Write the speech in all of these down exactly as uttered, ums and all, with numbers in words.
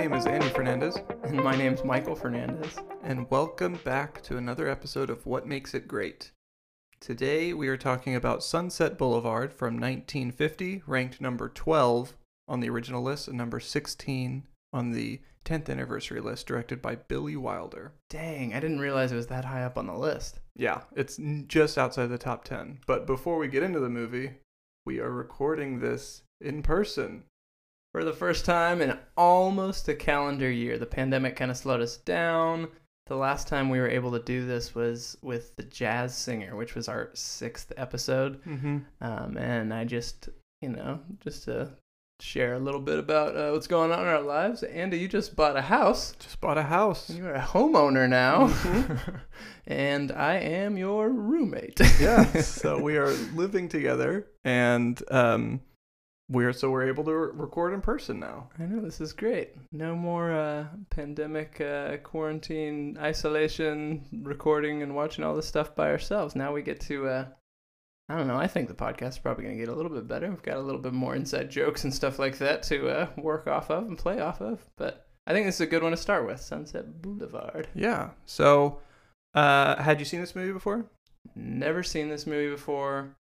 name is Andy Fernandez. And my name's Michael Fernandez. And welcome back to another episode of What Makes It Great. Today we are talking about Sunset Boulevard from nineteen fifty, ranked number twelve on the original list and number sixteen on the tenth anniversary list, directed by Billy Wilder. Dang, I didn't realize it was that high up on the list. Yeah, it's just outside the top ten. But before we get into the movie, we are recording this in person. For the first time in almost a calendar year, the pandemic kind of slowed us down. The last time we were able to do this was with The Jazz Singer, which was our sixth episode. Mm-hmm. Um, and I just, you know, just to share a little bit about uh, what's going on in our lives. Andy, you just bought a house. Just bought a house. You're a homeowner now. Mm-hmm. And I am your roommate. Yeah. So we are living together and... um We're so we're able to re- record in person now. I know, this is great. No more uh, pandemic, uh, quarantine, isolation, recording and watching all this stuff by ourselves. Now we get to, uh, I don't know, I think the podcast is probably going to get a little bit better. We've got a little bit more inside jokes and stuff like that to uh, work off of and play off of. But I think this is a good one to start with, Sunset Boulevard. Yeah. So uh, had you seen this movie before? Never seen this movie before.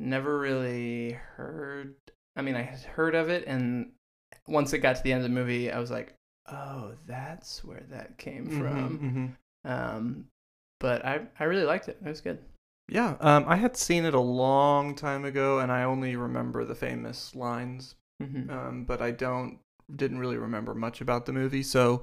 Never really heard... I mean, I had heard of it, and once it got to the end of the movie, I was like, oh, that's where that came from. Mm-hmm, mm-hmm. Um, but I, I really liked it. It was good. Yeah. Um, I had seen it a long time ago, and I only remember the famous lines, mm-hmm. um, but I don't didn't really remember much about the movie, so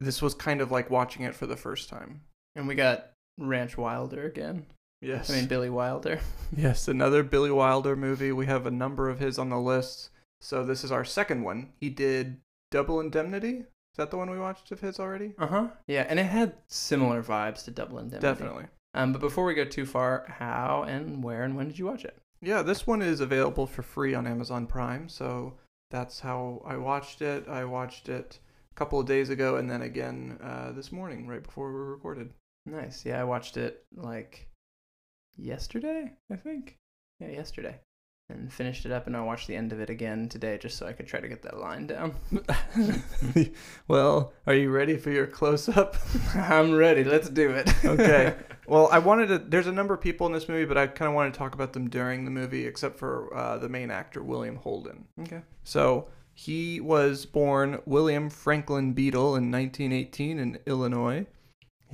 this was kind of like watching it for the first time. And we got Ranch Wilder again. Yes. I mean, Billy Wilder. Yes, another Billy Wilder movie. We have a number of his on the list. So this is our second one. He did Double Indemnity. Is that the one we watched of his already? Uh-huh. Yeah, and it had similar vibes to Double Indemnity. Definitely. Um, but before we go too far, how and where and when did you watch it? Yeah, this one is available for free on Amazon Prime. So that's how I watched it. I watched it a couple of days ago and then again uh, this morning, right before we recorded. Nice. Yeah, I watched it like... yesterday, I think. Yeah, yesterday. And finished it up, and I watched the end of it again today just so I could try to get that line down. Well, are you ready for your close-up? I'm ready. Let's do it. Okay. Well, I wanted to... There's a number of people in this movie, but I kind of wanted to talk about them during the movie, except for uh, the main actor, William Holden. Okay. So he was born William Franklin Beadle in nineteen eighteen in Illinois.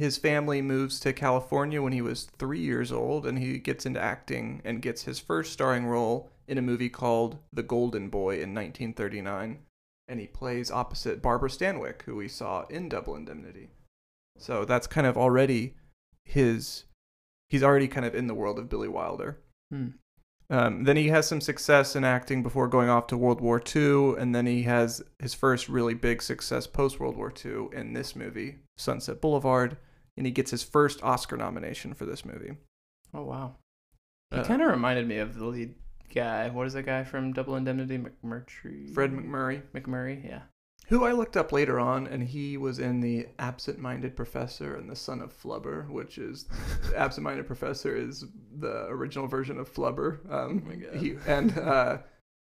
His family moves to California when he was three years old, and he gets into acting and gets his first starring role in a movie called The Golden Boy in nineteen thirty-nine, and he plays opposite Barbara Stanwyck, who we saw in Double Indemnity. So that's kind of already his... He's already kind of in the world of Billy Wilder. Hmm. Um, then he has some success in acting before going off to World War Two, and then he has his first really big success post-World War Two in this movie, Sunset Boulevard, and he gets his first Oscar nomination for this movie. Oh, wow. He uh, kind of reminded me of the lead guy. What is that guy from Double Indemnity? McMurtry? Fred McMurray. McMurray, yeah. Who I looked up later on, and he was in The Absent-Minded Professor and The Son of Flubber, which is... Absent-Minded Professor is the original version of Flubber. Um, oh, my God. He, and, uh,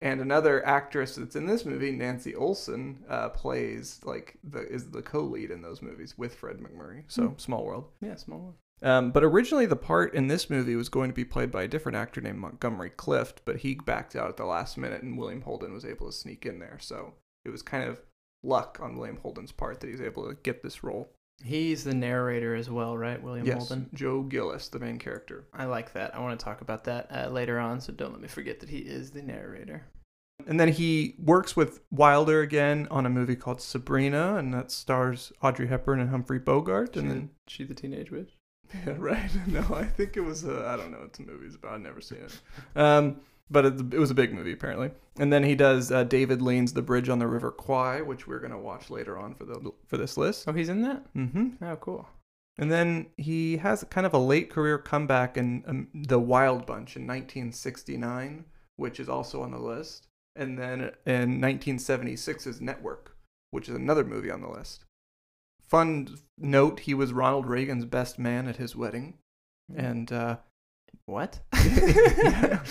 and another actress that's in this movie, Nancy Olson, uh, plays like the is the co-lead in those movies with Fred McMurray. So mm. Small world. Yeah, small world. Um, but originally the part in this movie was going to be played by a different actor named Montgomery Clift, but he backed out at the last minute, and William Holden was able to sneak in there. So it was kind of luck on William Holden's part that he's able to get this role. He's the narrator as well, right, William yes, Holden? Yes, Joe Gillis, the main character. I like that. I want to talk about that uh, later on, so don't let me forget that he is the narrator. And then he works with Wilder again on a movie called Sabrina, and that stars Audrey Hepburn and Humphrey Bogart. She, and then she the Teenage Witch? Yeah, right. No, I think it was a, I don't know what the movie's about. I've never seen it. Um, but it, it was a big movie, apparently. And then he does uh, David Lean's The Bridge on the River Kwai, which we're going to watch later on for the for this list. Oh, he's in that? Mm-hmm. Oh, cool. And then he has kind of a late career comeback in um, The Wild Bunch in nineteen sixty-nine, which is also on the list. And then in nineteen seventy-six is Network, which is another movie on the list. Fun note, he was Ronald Reagan's best man at his wedding. And uh, what? Yeah.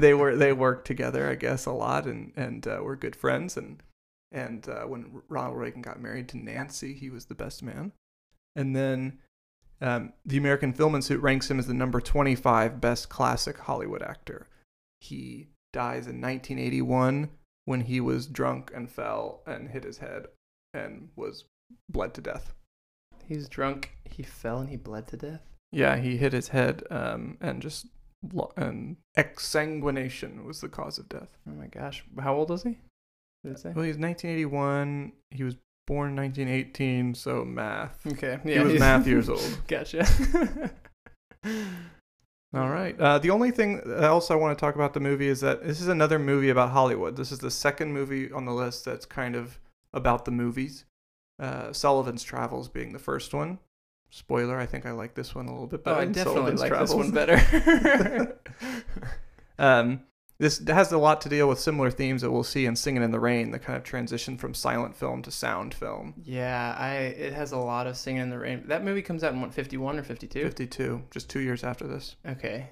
They were they worked together, I guess, a lot and, and uh, were good friends. And And uh, when Ronald Reagan got married to Nancy, he was the best man. And then um, the American Film Institute ranks him as the number twenty-five best classic Hollywood actor. He dies in nineteen eighty-one when he was drunk and fell and hit his head and was bled to death. He was drunk, he fell, and he bled to death? Yeah, he hit his head um, and just... and exsanguination was the cause of death. Oh my gosh. How old was he? Did it say? Well, he was nineteen eighty-one. He was born in nineteen eighteen, so math. Okay. Yeah, he was he's... math years old. Gotcha. All right. Uh, the only thing else I want to talk about the movie is that this is another movie about Hollywood. This is the second movie on the list that's kind of about the movies. Uh, Sullivan's Travels being the first one. Spoiler, I think I like this one a little bit better. Oh, I definitely like this one better. um, this has a lot to deal with similar themes that we'll see in Singing in the Rain, the kind of transition from silent film to sound film. Yeah, I it has a lot of Singing in the Rain. That movie comes out in what, fifty-one or fifty-two? fifty-two, just two years after this. Okay.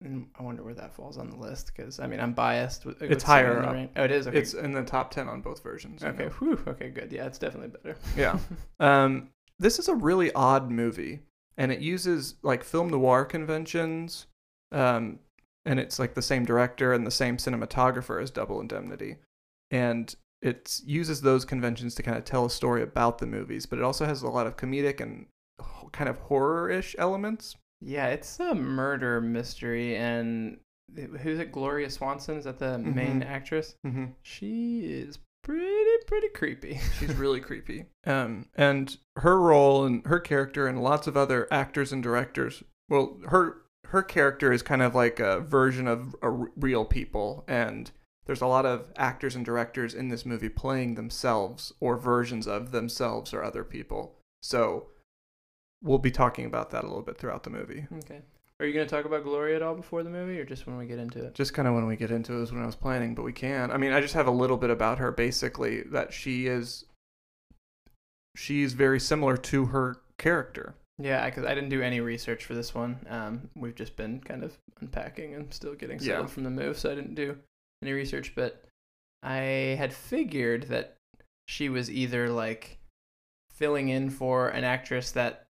And I wonder where that falls on the list, because, I mean, I'm biased. With, it's with higher up. Rain. Oh, it is? Okay. It's in the top ten on both versions. Okay, whew, okay, good. Yeah, it's definitely better. Yeah. Um... This is a really odd movie, and it uses, like, film noir conventions, um, and it's, like, the same director and the same cinematographer as Double Indemnity, and it uses those conventions to kind of tell a story about the movies, but it also has a lot of comedic and kind of horror-ish elements. Yeah, it's a murder mystery, and who's it, Gloria Swanson? Is that the mm-hmm. main actress? Mm-hmm. She is... pretty pretty creepy. She's really creepy, um and her role and her character and lots of other actors and directors, well, her her character is kind of like a version of a r- real people, and there's a lot of actors and directors in this movie playing themselves or versions of themselves or other people, so we'll be talking about that a little bit throughout the movie. Okay. Are you going to talk about Gloria at all before the movie, or just when we get into it? Just kind of when we get into it is when I was planning, but we can. I mean, I just have a little bit about her, basically, that she is she's very similar to her character. Yeah, because I, I didn't do any research for this one. Um, we've just been kind of unpacking and still getting settled yeah. from the move, so I didn't do any research, but I had figured that she was either, like, filling in for an actress that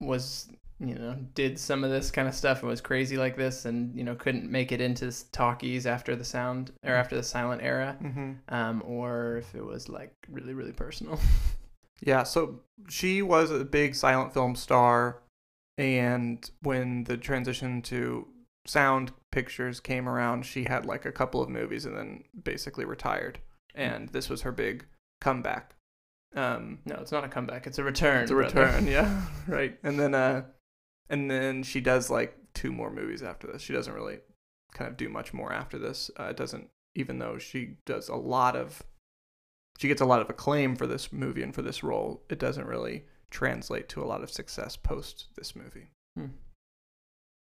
was... you know, did some of this kind of stuff and was crazy like this and, you know, couldn't make it into talkies after the sound or after the silent era, mm-hmm. um, or if it was, like, really, really personal. Yeah, so she was a big silent film star, and when the transition to sound pictures came around, she had, like, a couple of movies and then basically retired, and this was her big comeback. Um, no, it's not a comeback, it's a return. It's a return, yeah, right. And then... uh. And then she does, like, two more movies after this. She doesn't really kind of do much more after this. Uh, it doesn't, even though she does a lot of, she gets a lot of acclaim for this movie and for this role, it doesn't really translate to a lot of success post this movie. Hmm.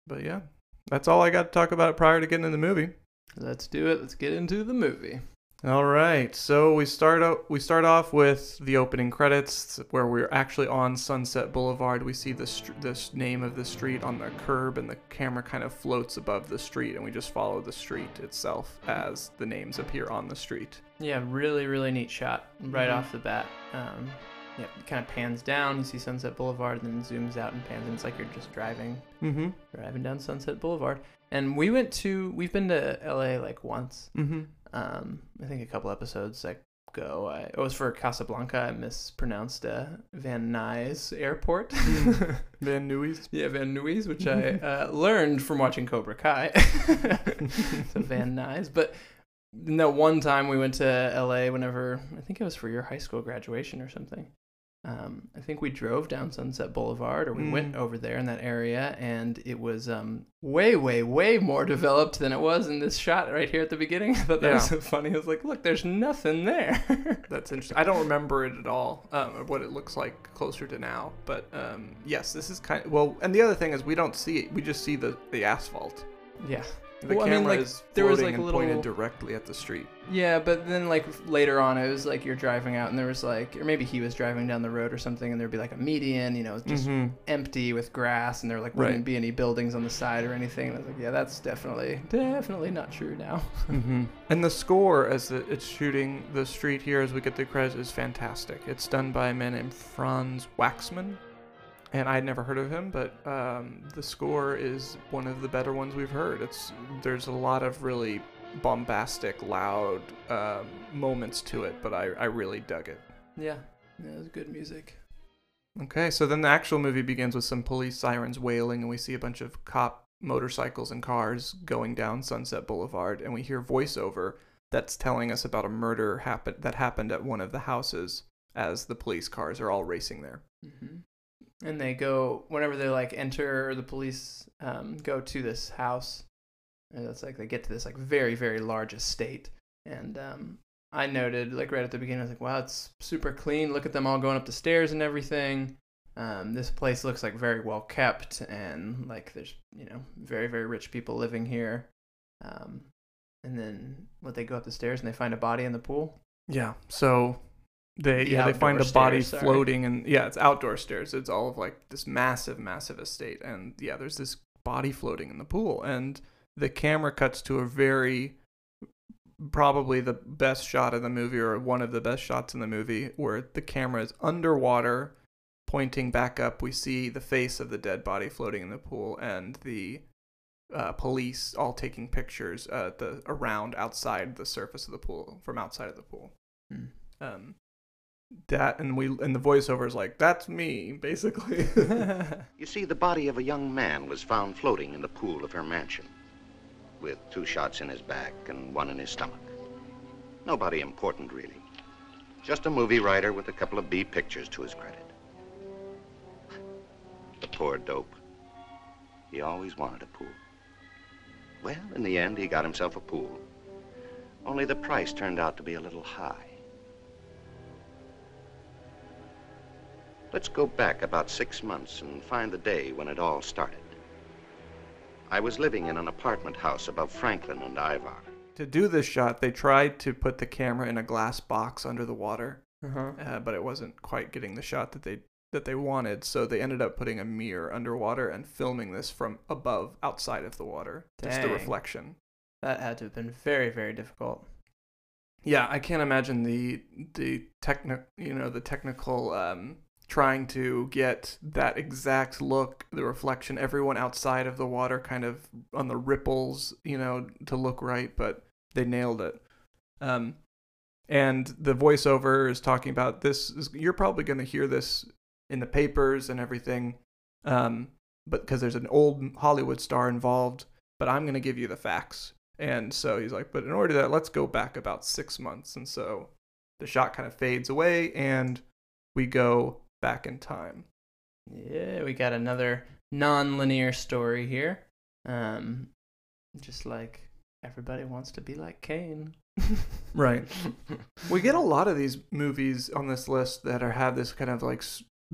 But yeah, that's all I got to talk about prior to getting into the movie. Let's do it. Let's get into the movie. All right, so we start out, we start off with the opening credits, where we're actually on Sunset Boulevard. We see the st- this name of the street on the curb, and the camera kind of floats above the street, and we just follow the street itself as the names appear on the street. Yeah, really, really neat shot right mm-hmm. off the bat. Um, yeah, it kind of pans down, you see Sunset Boulevard, and then zooms out and pans, and it's like you're just driving, mm-hmm. driving down Sunset Boulevard. And we went to, we've been to L A like once. Mm-hmm. Um, I think a couple episodes ago, I, it was for Casablanca, I mispronounced uh, Van Nuys Airport. Van Nuys? Yeah, Van Nuys, which I uh, learned from watching Cobra Kai. So Van Nuys. But no, one time we went to L A whenever, I think it was for your high school graduation or something. Um, I think we drove down Sunset Boulevard, or we mm. went over there in that area, and it was um, way, way, way more developed than it was in this shot right here at the beginning. I thought that yeah. was so funny. I was like, look, there's nothing there. That's interesting. I don't remember it at all, um, what it looks like closer to now. But um, yes, this is kind of... Well, and the other thing is we don't see it. We just see the, the asphalt. Yeah. The well, camera I mean, like, is there was like a little pointed directly at the street. Yeah, but then like later on, it was like you're driving out, and there was like, or maybe he was driving down the road or something, and there'd be like a median, you know, just mm-hmm. empty with grass, and there like wouldn't right. be any buildings on the side or anything. And I was like, yeah, that's definitely, definitely not true now. Mm-hmm. And the score as the, it's shooting the street here as we get the credits is fantastic. It's done by a man named Franz Waxman. And I'd never heard of him, but um, the score is one of the better ones we've heard. It's there's a lot of really bombastic, loud um, moments to it, but I, I really dug it. Yeah, yeah, it was good music. Okay, so then the actual movie begins with some police sirens wailing, and we see a bunch of cop motorcycles and cars going down Sunset Boulevard, and we hear voiceover that's telling us about a murder happen- that happened at one of the houses as the police cars are all racing there. Mm-hmm. And they go, whenever they, like, enter, the police um, go to this house, and it's like they get to this, like, very, very large estate. And um, I noted, like, right at the beginning, I was like, wow, it's super clean. Look at them all going up the stairs and everything. Um, this place looks, like, very well kept, and, like, there's, you know, very, very rich people living here. Um, and then, what, they go up the stairs and they find a body in the pool? Yeah, so... They the yeah they find a body stairs, floating and yeah it's outdoor stairs, it's all of like this massive massive estate, and yeah there's this body floating in the pool, and the camera cuts to a very probably the best shot of the movie, or one of the best shots in the movie, where the camera is underwater pointing back up. We see the face of the dead body floating in the pool, and the uh, police all taking pictures uh, the around outside the surface of the pool from outside of the pool. Mm. Um. That and we and the voiceover is like, that's me, basically. You see, the body of a young man was found floating in the pool of her mansion, with two shots in his back and one in his stomach. Nobody important, really. Just a movie writer with a couple of B pictures to his credit. The poor dope. He always wanted a pool. Well, in the end, he got himself a pool. Only the price turned out to be a little high. Let's go back about six months and find the day when it all started. I was living in an apartment house above Franklin and Ivar. To do this shot, they tried to put the camera in a glass box under the water, uh-huh. uh, but it wasn't quite getting the shot that they that they wanted, so they ended up putting a mirror underwater and filming this from above, outside of the water. Dang. Just the reflection. That had to have been very, very difficult. Yeah, I can't imagine the the techni- you know, the technical... Um, trying to get that exact look, the reflection, everyone outside of the water kind of on the ripples, you know, to look right, but they nailed it. Um, and the voiceover is talking about this. Is, you're probably going to hear this in the papers and everything, um, but because there's an old Hollywood star involved, but I'm going to give you the facts. And so he's like, but in order to that, let's go back about six months. And so the shot kind of fades away, and we go... back in time. Yeah, we got another non-linear story here. Um, just like everybody wants to be like Kane. Right. We get a lot of these movies on this list that are have this kind of like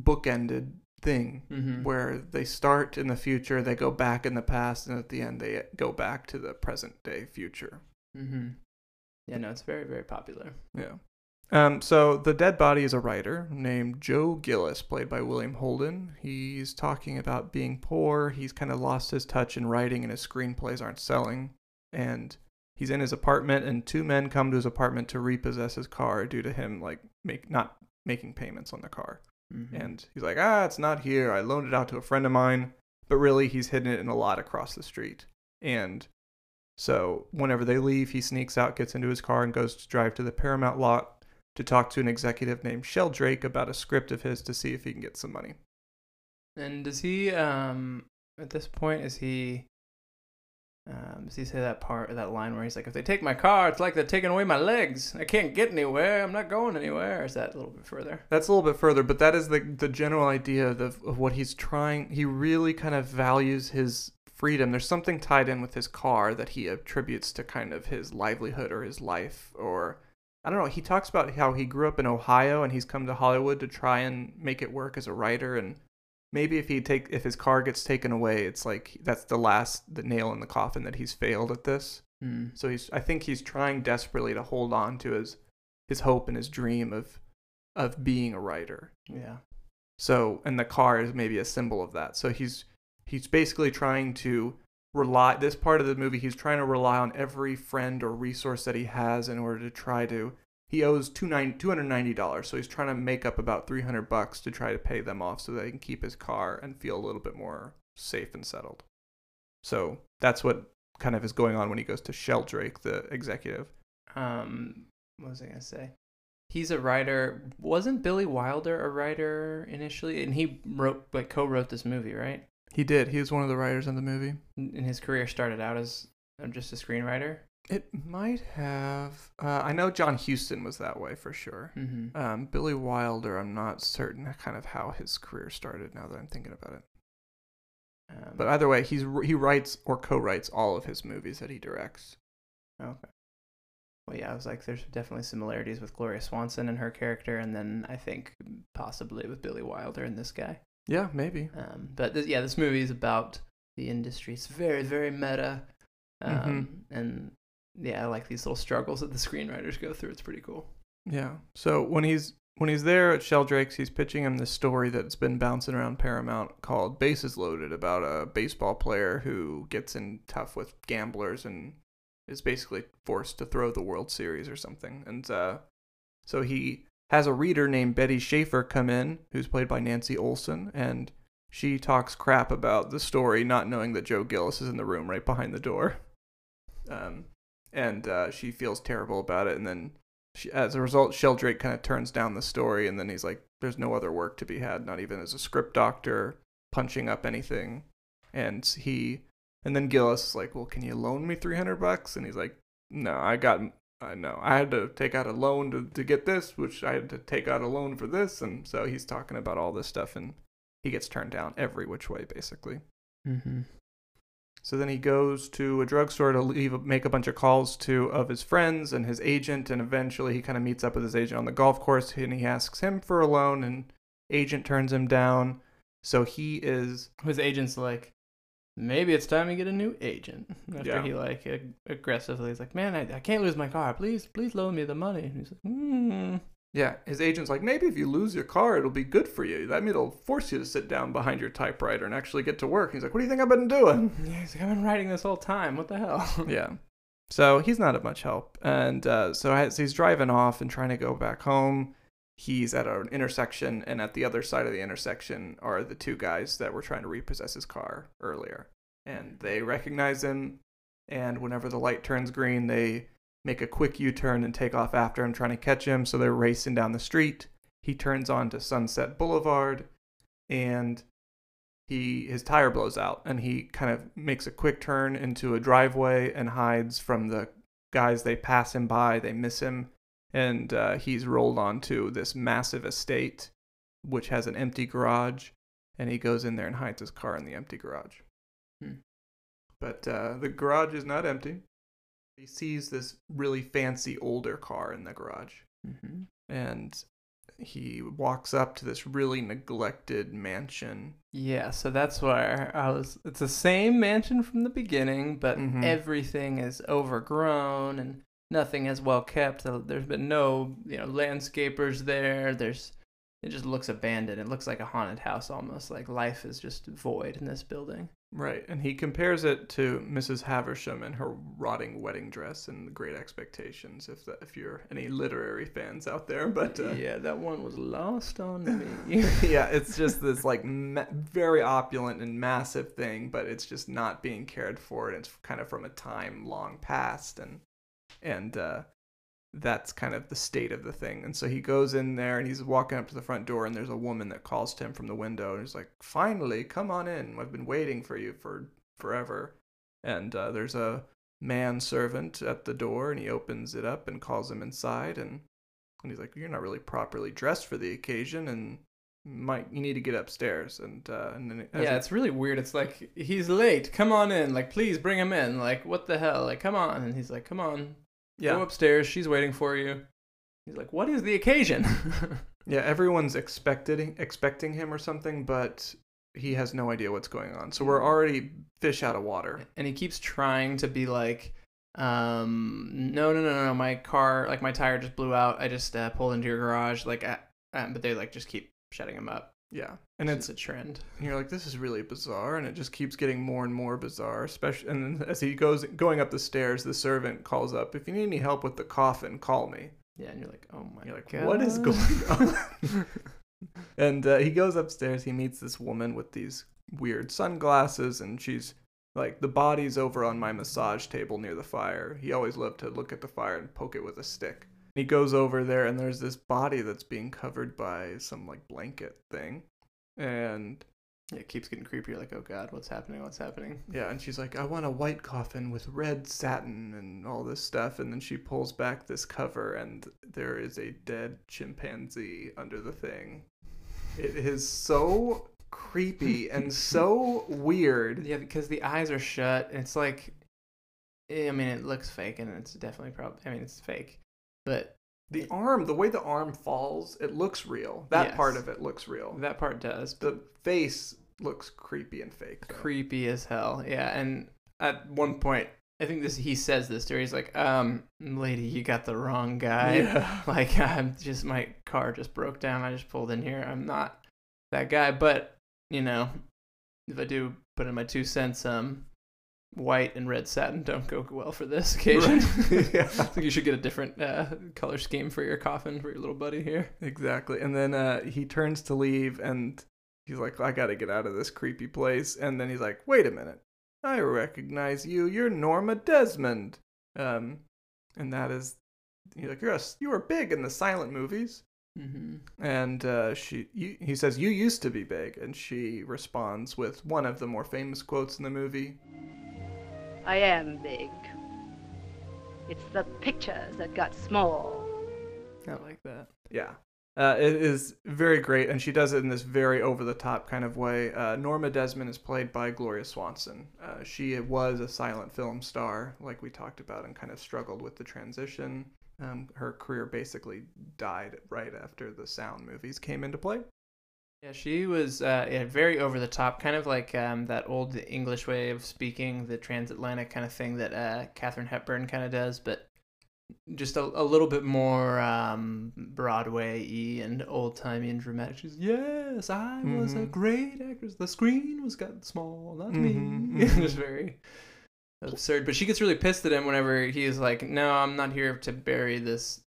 bookended thing, mm-hmm. where they start in the future, they go back in the past, and at the end they go back to the present day future. Mm-hmm. Yeah, no, it's very, very popular. Yeah. Um, so the dead body is a writer named Joe Gillis, played by William Holden. He's talking about being poor. He's kind of lost his touch in writing, and his screenplays aren't selling. And he's in his apartment, and two men come to his apartment to repossess his car due to him like make not making payments on the car. Mm-hmm. And he's like, ah, it's not here. I loaned it out to a friend of mine. But really, he's hidden it in a lot across the street. And so whenever they leave, he sneaks out, gets into his car, and goes to drive to the Paramount lot to talk to an executive named Sheldrake about a script of his to see if he can get some money. And does he, um, at this point, is he, um, does he say that part, that line where he's like, if they take my car, it's like they're taking away my legs. I can't get anywhere. I'm not going anywhere. Or is that a little bit further? That's a little bit further, but that is the the general idea of, of what he's trying. He really kind of values his freedom. There's something tied in with his car that he attributes to kind of his livelihood or his life, or... I don't know, he talks about how he grew up in Ohio and he's come to Hollywood to try and make it work as a writer and maybe if he take if his car gets taken away, it's like that's the last the nail in the coffin that he's failed at this. Mm. So he's I think he's trying desperately to hold on to his his hope and his dream of of being a writer. Yeah. So and the car is maybe a symbol of that. So he's he's basically trying to rely this part of the movie he's trying to rely on every friend or resource that he has in order to try to he owes two hundred ninety dollars, so he's trying to make up about three hundred bucks to try to pay them off so that he can keep his car and feel a little bit more safe and settled. So that's what kind of is going on when he goes to Sheldrake, the executive. Um, what was I going to say? He's a writer. Wasn't Billy Wilder a writer initially? And he wrote, like, co-wrote this movie, right? He did. He was one of the writers in the movie. And his career started out as just a screenwriter? It might have. Uh, I know John Huston was that way for sure. Mm-hmm. Um, Billy Wilder, I'm not certain kind of how his career started now that I'm thinking about it. Um, but either way, he's he writes or co-writes all of his movies that he directs. Okay. Well, yeah, I was like, there's definitely similarities with Gloria Swanson and her character, and then I think possibly with Billy Wilder and this guy. Yeah, maybe. Um, but th- yeah, this movie is about the industry. It's very, very meta. Um, mm-hmm. And yeah, I like these little struggles that the screenwriters go through. It's pretty cool. Yeah. So when he's when he's there at Sheldrake's, he's pitching him this story that's been bouncing around Paramount called Bases Loaded, about a baseball player who gets in tough with gamblers and is basically forced to throw the World Series or something. And uh, so he has a reader named Betty Schaefer come in, who's played by Nancy Olson, and she talks crap about the story, not knowing that Joe Gillis is in the room right behind the door. Um. And uh, she feels terrible about it. And then she, as a result, Sheldrake kind of turns down the story. And then he's like, there's no other work to be had, not even as a script doctor, punching up anything. And he, and then Gillis is like, well, can you loan me three hundred bucks? And he's like, no, I got, I know, I had to take out a loan to, to get this, which I had to take out a loan for this. And so he's talking about all this stuff. And he gets turned down every which way, basically. Mm-hmm. So then he goes to a drugstore to leave, make a bunch of calls to of his friends and his agent, and eventually he kind of meets up with his agent on the golf course, and he asks him for a loan, and agent turns him down. So he is... His agent's like, maybe it's time to get a new agent. After yeah. he like ag- aggressively is like, man, I, I can't lose my car. Please, please loan me the money. And he's like, hmm. Yeah, his agent's like, maybe if you lose your car, it'll be good for you. That means it'll force you to sit down behind your typewriter and actually get to work. And he's like, what do you think I've been doing? Yeah, he's like, I've been writing this whole time. What the hell? Yeah. So he's not of much help. And uh, so as he's driving off and trying to go back home, he's at an intersection. And at the other side of the intersection are the two guys that were trying to repossess his car earlier. And they recognize him. And whenever the light turns green, they... make a quick U-turn and take off after him, trying to catch him. So they're racing down the street. He turns on to Sunset Boulevard, and he his tire blows out, and he kind of makes a quick turn into a driveway and hides from the guys. They pass him by, they miss him, and uh, he's rolled onto this massive estate, which has an empty garage, and he goes in there and hides his car in the empty garage. Hmm. But uh, the garage is not empty. He sees this really fancy older car in the garage, mm-hmm. and he walks up to this really neglected mansion. Yeah, so that's where I was. It's the same mansion from the beginning, but mm-hmm. everything is overgrown and nothing is well kept. There's been no, you know, landscapers there. There's it just looks abandoned. It looks like a haunted house almost. Like life is just void in this building. Right, and he compares it to Missus Havisham and her rotting wedding dress in Great Expectations, if the, if you're any literary fans out there. But uh, yeah, that one was lost on me. Yeah, it's just this like ma- very opulent and massive thing, but it's just not being cared for, and it's kind of from a time long past, and and uh, that's kind of the state of the thing. And so he goes in there, and he's walking up to the front door, and there's a woman that calls to him from the window, and he's like, finally, come on in. I've been waiting for you for forever. And uh, there's a manservant at the door, and he opens it up and calls him inside, and, and he's like, you're not really properly dressed for the occasion, and Mike, you need to get upstairs. And, uh, and then yeah, he... it's really weird. It's like, he's late. Come on in. Like, please bring him in. Like, what the hell? Like, come on. And he's like, come on. Yeah. Go upstairs. She's waiting for you. He's like, what is the occasion? Yeah, everyone's expected, expecting him or something, but he has no idea what's going on. So we're already fish out of water. And he keeps trying to be like, um, no, no, no, no, my car, like my tire just blew out. I just uh, pulled into your garage. Like, uh, um, but they like just keep shutting him up. Yeah. And it's, it's a trend. And you're like, this is really bizarre. And it just keeps getting more and more bizarre. Especially, and as he goes going up the stairs, the servant calls up, if you need any help with the coffin, call me. Yeah. And you're like, oh my you're like, God. What is going on? And uh, he goes upstairs. He meets this woman with these weird sunglasses, and she's like, the body's over on my massage table near the fire. He always loved to look at the fire and poke it with a stick. And he goes over there, and there's this body that's being covered by some like blanket thing, and it keeps getting creepier. Like, oh God, what's happening? What's happening? Yeah, and she's like, I want a white coffin with red satin and all this stuff. And then she pulls back this cover, and there is a dead chimpanzee under the thing. It is so creepy and so weird. Yeah, because the eyes are shut. And it's like, I mean, it looks fake, and it's definitely probably, I mean, it's fake. But the it, arm, the way the arm falls, it looks real. That yes, part of it looks real. That part does. The face looks creepy and fake, though. Creepy as hell, yeah. And at one point, I think this he says this to her. He's like, um, lady, you got the wrong guy. Yeah. Like, I'm just, my car just broke down. I just pulled in here. I'm not that guy. But, you know, if I do put in my two cents, um, white and red satin don't go well for this occasion. Right. Yeah. I think you should get a different uh, color scheme for your coffin for your little buddy here. Exactly. And then uh, he turns to leave, and he's like, I got to get out of this creepy place. And then he's like, wait a minute. I recognize you. You're Norma Desmond. Um, and that is, you're like, you're a, you were big in the silent movies. Mm-hmm. And uh, she, you, he says, you used to be big. And she responds with one of the more famous quotes in the movie. I am big. It's the pictures that got small. I like that. Yeah. Uh, it is very great, and she does it in this very over-the-top kind of way. Uh, Norma Desmond is played by Gloria Swanson. Uh, she was a silent film star, like we talked about, and kind of struggled with the transition. Um, her career basically died right after the sound movies came into play. Yeah, she was uh, yeah, very over-the-top, kind of like um, that old English way of speaking, the transatlantic kind of thing that uh, Katharine Hepburn kind of does, but just a, a little bit more um, Broadway-y and old-timey and dramatic. She's, yes, I mm-hmm. was a great actress. The screen was gotten small, not mm-hmm. me. It was very absurd. But she gets really pissed at him whenever he is like, no, I'm not here to bury this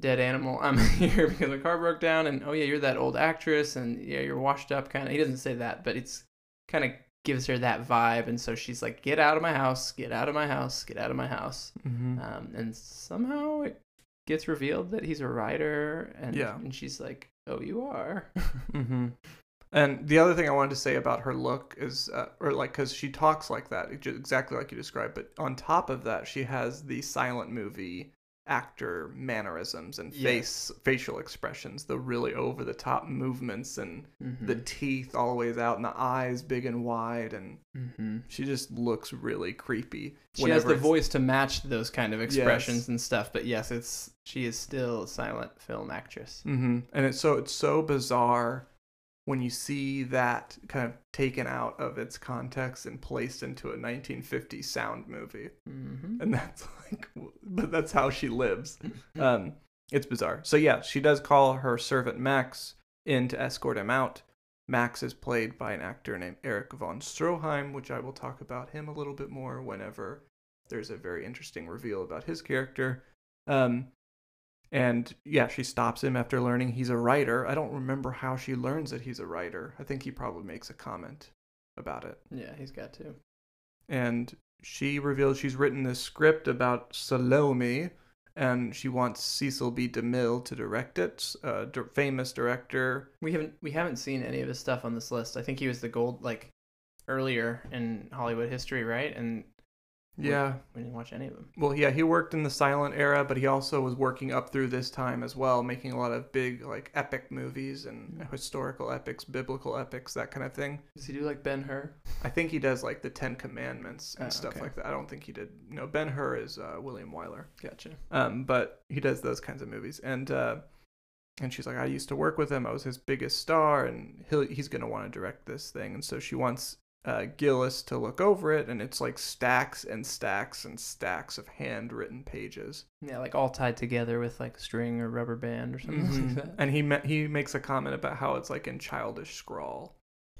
dead animal. I'm here because my car broke down, and, oh, yeah, you're that old actress, and, yeah, you're washed up kind of. He doesn't say that, but it's kind of gives her that vibe, and so she's like, get out of my house, get out of my house, get out of my house. Mm-hmm. Um, and somehow it gets revealed that he's a writer, and, yeah. and she's like, oh, you are. Mm-hmm. And the other thing I wanted to say about her look is, uh, or like, because she talks like that, exactly like you described, but on top of that, she has the silent movie actor mannerisms and face yes. facial expressions, the really over-the-top movements, and mm-hmm. the teeth always out, and the eyes big and wide, and mm-hmm. she just looks really creepy. She has the it's... voice to match those kind of expressions yes. and stuff, but yes, it's she is still a silent film actress. Mm-hmm. And it's so it's so bizarre when you see that kind of taken out of its context and placed into a nineteen fifties sound movie. Mm-hmm. And that's like, but that's how she lives. Um, it's bizarre. So yeah, she does call her servant Max in to escort him out. Max is played by an actor named Eric von Stroheim, which I will talk about him a little bit more whenever there's a very interesting reveal about his character. Um, And, yeah, she stops him after learning he's a writer. I don't remember how she learns that he's a writer. I think he probably makes a comment about it. Yeah, he's got to. And she reveals she's written this script about Salome, and she wants Cecil B. DeMille to direct it, a famous director. We haven't we haven't seen any of his stuff on this list. I think he was the gold, like, earlier in Hollywood history, right? And... yeah. We didn't watch any of them. Well, yeah, he worked in the silent era, but he also was working up through this time as well, making a lot of big, like, epic movies and mm-hmm. historical epics, biblical epics, that kind of thing. Does he do, like, Ben-Hur? I think he does, like, the Ten Commandments and oh, stuff okay. like that. I don't think he did. No, Ben-Hur is uh, William Wyler. Gotcha. Um, but he does those kinds of movies. And uh, And she's like, I used to work with him. I was his biggest star, and he'll, he's going to want to direct this thing. And so she wants uh, Gillis to look over it, and it's like stacks and stacks and stacks of handwritten pages. Yeah, like all tied together with like string or rubber band or something mm-hmm. like that. And he ma- he makes a comment about how it's like in childish scrawl.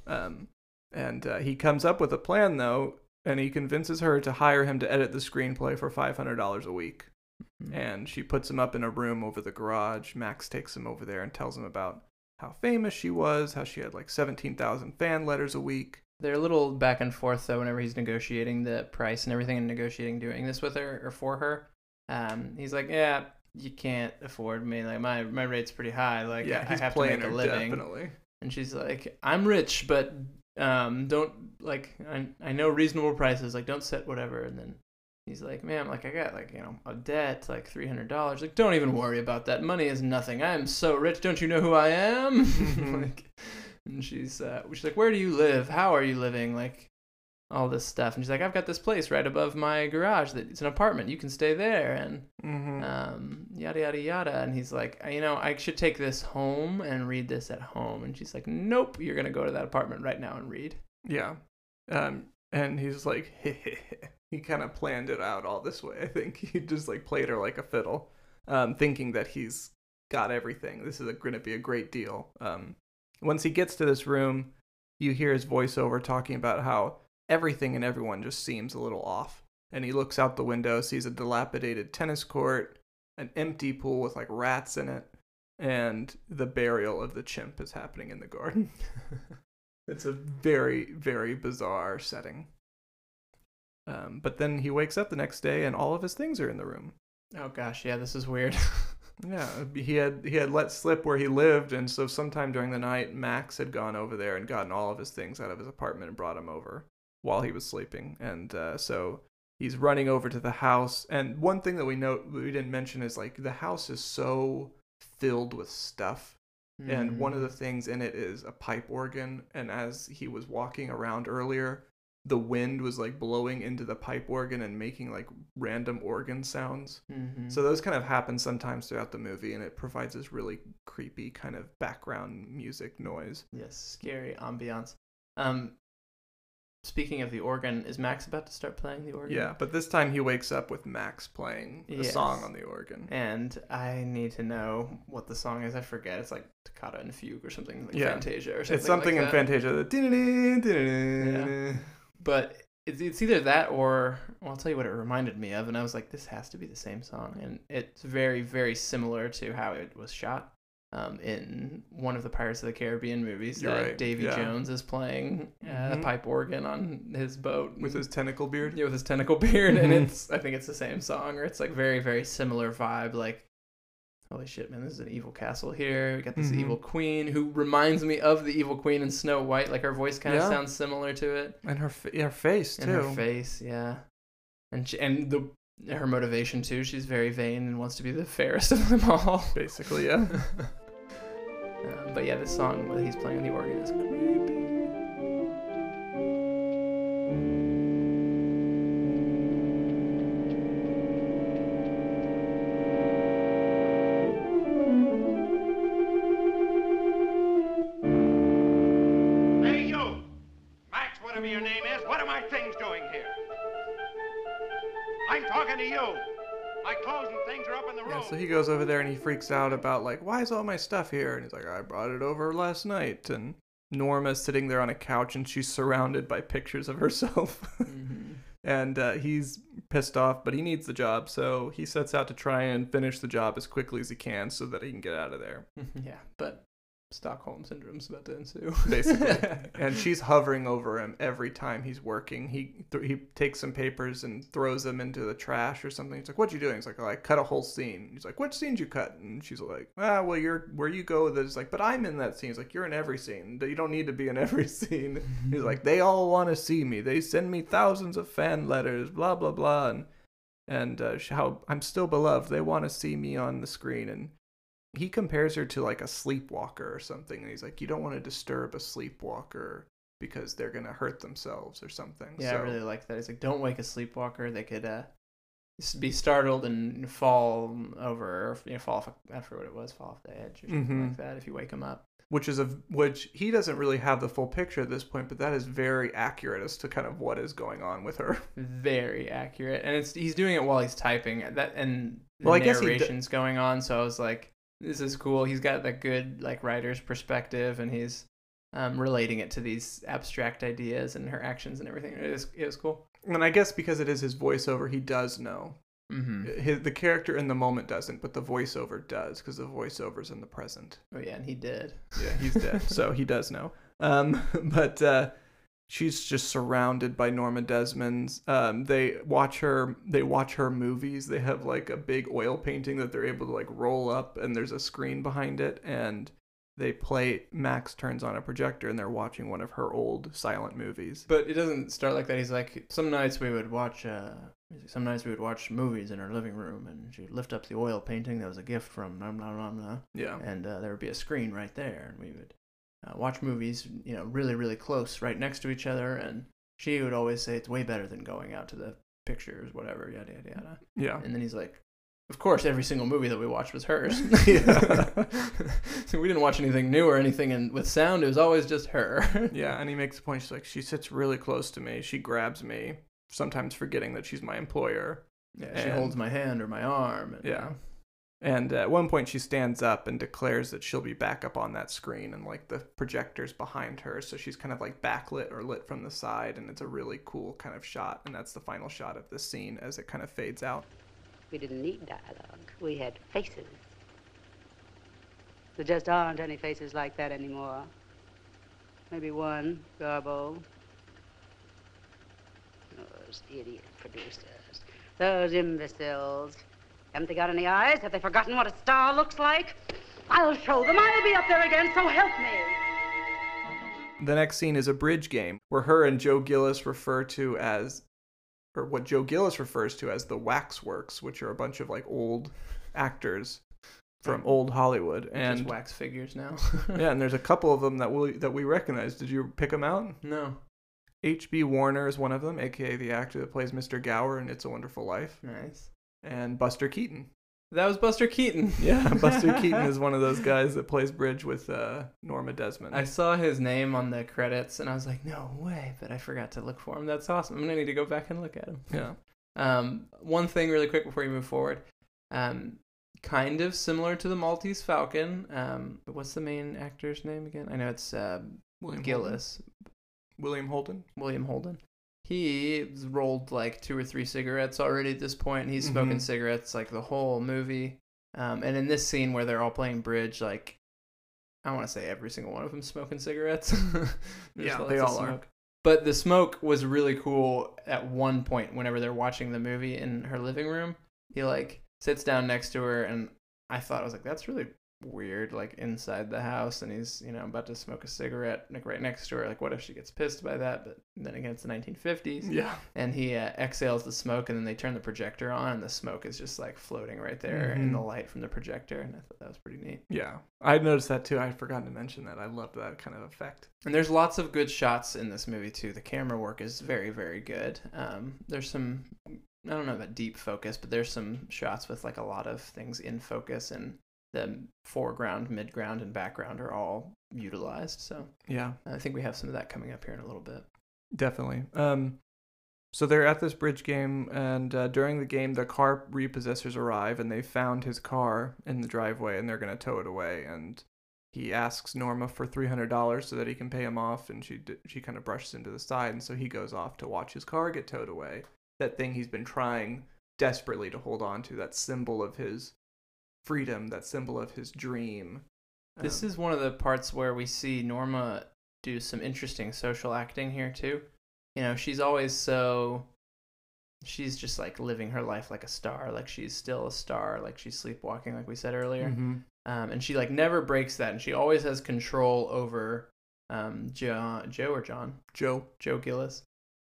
Um, and uh, he comes up with a plan, though, and he convinces her to hire him to edit the screenplay for five hundred dollars a week. Mm-hmm. And she puts him up in a room over the garage. Max takes him over there and tells him about how famous she was, how she had like seventeen thousand fan letters a week. They're a little back and forth, though, whenever he's negotiating the price and everything and negotiating doing this with her or for her. Um, he's like, yeah, you can't afford me. Like, my, my rate's pretty high. Like, yeah, he's I have to make her, a living. Definitely. And she's like, I'm rich, but um, don't, like, I, I know reasonable prices. Like, don't set whatever. And then he's like, ma'am, like, I got, like, you know, a debt, like, three hundred dollars. Like, don't even worry about that. Money is nothing. I am so rich. Don't you know who I am? Like, and she's, uh, she's like, where do you live? How are you living? Like, all this stuff. And she's like, I've got this place right above my garage. That it's an apartment. You can stay there. And mm-hmm. um, yada, yada, yada. And he's like, you know, I should take this home and read this at home. And she's like, nope, you're going to go to that apartment right now and read. Yeah. Um, and he's like, hey, hey, hey. He kind of planned it out all this way, I think. He just, like, played her like a fiddle, um, thinking that he's got everything. This is going to be a great deal. Um, once he gets to this room, you hear his voiceover talking about how everything and everyone just seems a little off. And he looks out the window, sees a dilapidated tennis court, an empty pool with, like, rats in it, and the burial of the chimp is happening in the garden. It's a very, very bizarre setting. Um, but then he wakes up the next day and all of his things are in the room. Oh gosh, yeah, this is weird. Yeah, he had he had let slip where he lived, and so sometime during the night, Max had gone over there and gotten all of his things out of his apartment and brought him over while he was sleeping. And uh, so he's running over to the house. And one thing that we note we didn't mention is like the house is so filled with stuff. Mm-hmm. And one of the things in it is a pipe organ. And as he was walking around earlier, the wind was like blowing into the pipe organ and making like random organ sounds. Mm-hmm. So those kind of happen sometimes throughout the movie, and it provides this really creepy kind of background music noise. Yes, scary ambiance. Um, speaking of the organ, is Max about to start playing the organ? Yeah, but this time he wakes up with Max playing the yes. song on the organ. And I need to know what the song is. I forget. It's like Toccata and Fugue or something, like yeah. Fantasia or something. It's something like in that. Fantasia. The... Yeah. But it's either that or, well, I'll tell you what it reminded me of. And I was like, this has to be the same song. And it's very, very similar to how it was shot um, in one of the Pirates of the Caribbean movies. You're that right. Davy yeah. Jones is playing uh, mm-hmm. a pipe organ on his boat. With his tentacle beard? Yeah, with his tentacle beard. And it's I think it's the same song. Or it's like very, very similar vibe. Like, holy shit, man, this is an evil castle here. We got this mm-hmm. evil queen who reminds me of the evil queen in Snow White. Like, her voice kind of yeah. sounds similar to it. And her, fa- her face, too. And her face, yeah. And she, and the her motivation, too. She's very vain and wants to be the fairest of them all. Basically, yeah. uh, but yeah, this song that he's playing on the organ is creepy. So he goes over there and he freaks out about, like, why is all my stuff here? And he's like, I brought it over last night. And Norma's sitting there on a couch and she's surrounded by pictures of herself. Mm-hmm. And uh, he's pissed off, but he needs the job. So he sets out to try and finish the job as quickly as he can so that he can get out of there. Yeah, but Stockholm Syndrome's about to ensue. Basically. And she's hovering over him every time he's working. He th- he takes some papers and throws them into the trash or something. He's like, what you doing? He's like, oh, I cut a whole scene. He's like, which scenes you cut? And she's like, ah, well, you're where you go with it. He's like, but I'm in that scene. He's like, you're in every scene. You don't need to be in every scene. He's like, they all want to see me. They send me thousands of fan letters, blah, blah, blah. And, and uh, how I'm still beloved. They want to see me on the screen. And he compares her to like a sleepwalker or something, and he's like, you don't want to disturb a sleepwalker because they're going to hurt themselves or something. Yeah, so, I really like that. He's like, don't wake a sleepwalker. They could uh, be startled and fall over, you know, fall off, I forget what it was, fall off the edge or something mm-hmm. like that if you wake him up. Which is a which he doesn't really have the full picture at this point, but that is very accurate as to kind of what is going on with her. Very accurate, and it's he's doing it while he's typing that, and the well, narration's d- going on. So I was like, this is cool. He's got that good like writer's perspective, and he's um, relating it to these abstract ideas and her actions and everything. It was it was cool. And I guess because it is his voiceover, he does know. Mm-hmm. His, the character in the moment doesn't, but the voiceover does, because the voiceover's in the present. Oh yeah, and he did. Yeah, he's dead, so he does know. Um, but uh, she's just surrounded by Norma Desmond's. Um, they watch her. They watch her movies. They have like a big oil painting that they're able to like roll up, and there's a screen behind it, and they play, Max turns on a projector and they're watching one of her old silent movies. But it doesn't start like that. He's like, some nights we would watch uh, some nights we would watch movies in her living room, and she'd lift up the oil painting that was a gift from blah, blah, blah, blah. Yeah. And uh, there would be a screen right there, and we would uh, watch movies, you know, really, really close, right next to each other, and she would always say it's way better than going out to the pictures, whatever, yada, yada, yada. Yeah. And then he's like, of course, every single movie that we watched was hers. So we didn't watch anything new or anything in, with sound. It was always just her. Yeah, and he makes the point. She's like, she sits really close to me. She grabs me, sometimes forgetting that she's my employer. Yeah, and she holds my hand or my arm. And, yeah. And at one point, she stands up and declares that she'll be back up on that screen, and like the projector's behind her, so she's kind of like backlit or lit from the side, and it's a really cool kind of shot. And that's the final shot of this scene as it kind of fades out. We didn't need dialogue. We had faces. There just aren't any faces like that anymore. Maybe one, Garbo. Those idiot producers. Those imbeciles. Haven't they got any eyes? Have they forgotten what a star looks like? I'll show them. I'll be up there again, so help me. The next scene is a bridge game where her and Joe Gillis refer to as or what Joe Gillis refers to as the Waxworks, which are a bunch of like old actors from old Hollywood, and just wax figures now. Yeah, and there's a couple of them that we that we recognize. Did you pick them out? No. H B Warner is one of them, aka the actor that plays Mister Gower in It's a Wonderful Life. Nice. And Buster Keaton. That was Buster Keaton. Yeah, Buster Keaton is one of those guys that plays bridge with uh, Norma Desmond. I saw his name on the credits, and I was like, no way, but I forgot to look for him. That's awesome. I'm going to need to go back and look at him. Yeah. Um, one thing really quick before you move forward. Um, kind of similar to the Maltese Falcon. Um, but what's the main actor's name again? I know it's uh, William Gillis. Holden. William Holden. William Holden. He's rolled like two or three cigarettes already at this point, and he's smoking mm-hmm. cigarettes like the whole movie. Um, and in this scene where they're all playing bridge, like, I want to say every single one of them smoking cigarettes. Yeah, they all smoke. Are. But the smoke was really cool at one point whenever they're watching the movie in her living room. He like sits down next to her, and I thought, I was like, that's really weird, like inside the house, and he's, you know, about to smoke a cigarette like right next to her. Like, what if she gets pissed by that? But then again, it's the nineteen fifties. Yeah. And he uh, exhales the smoke, and then they turn the projector on, and the smoke is just like floating right there mm-hmm. in the light from the projector. And I thought that was pretty neat. Yeah, I noticed that too. I had forgotten to mention that. I love that kind of effect. And there's lots of good shots in this movie too. The camera work is very, very good. Um, there's some, I don't know about deep focus, but there's some shots with like a lot of things in focus, and the foreground, midground, and background are all utilized. So yeah, I think we have some of that coming up here in a little bit. Definitely. Um, so they're at this bridge game, and uh, during the game, the car repossessors arrive, and they found his car in the driveway, and they're going to tow it away. And he asks Norma for three hundred dollars so that he can pay him off, and she d- she kind of brushes him to the side, and so he goes off to watch his car get towed away. That thing he's been trying desperately to hold on to, that symbol of his freedom, that symbol of his dream. This um, is one of the parts where we see Norma do some interesting social acting here too. You know, she's always so, she's just like living her life like a star, like she's still a star, like she's sleepwalking, like we said earlier. Mm-hmm. Um, and she like never breaks that, and she always has control over um, Joe, Joe or John? Joe. Joe Gillis.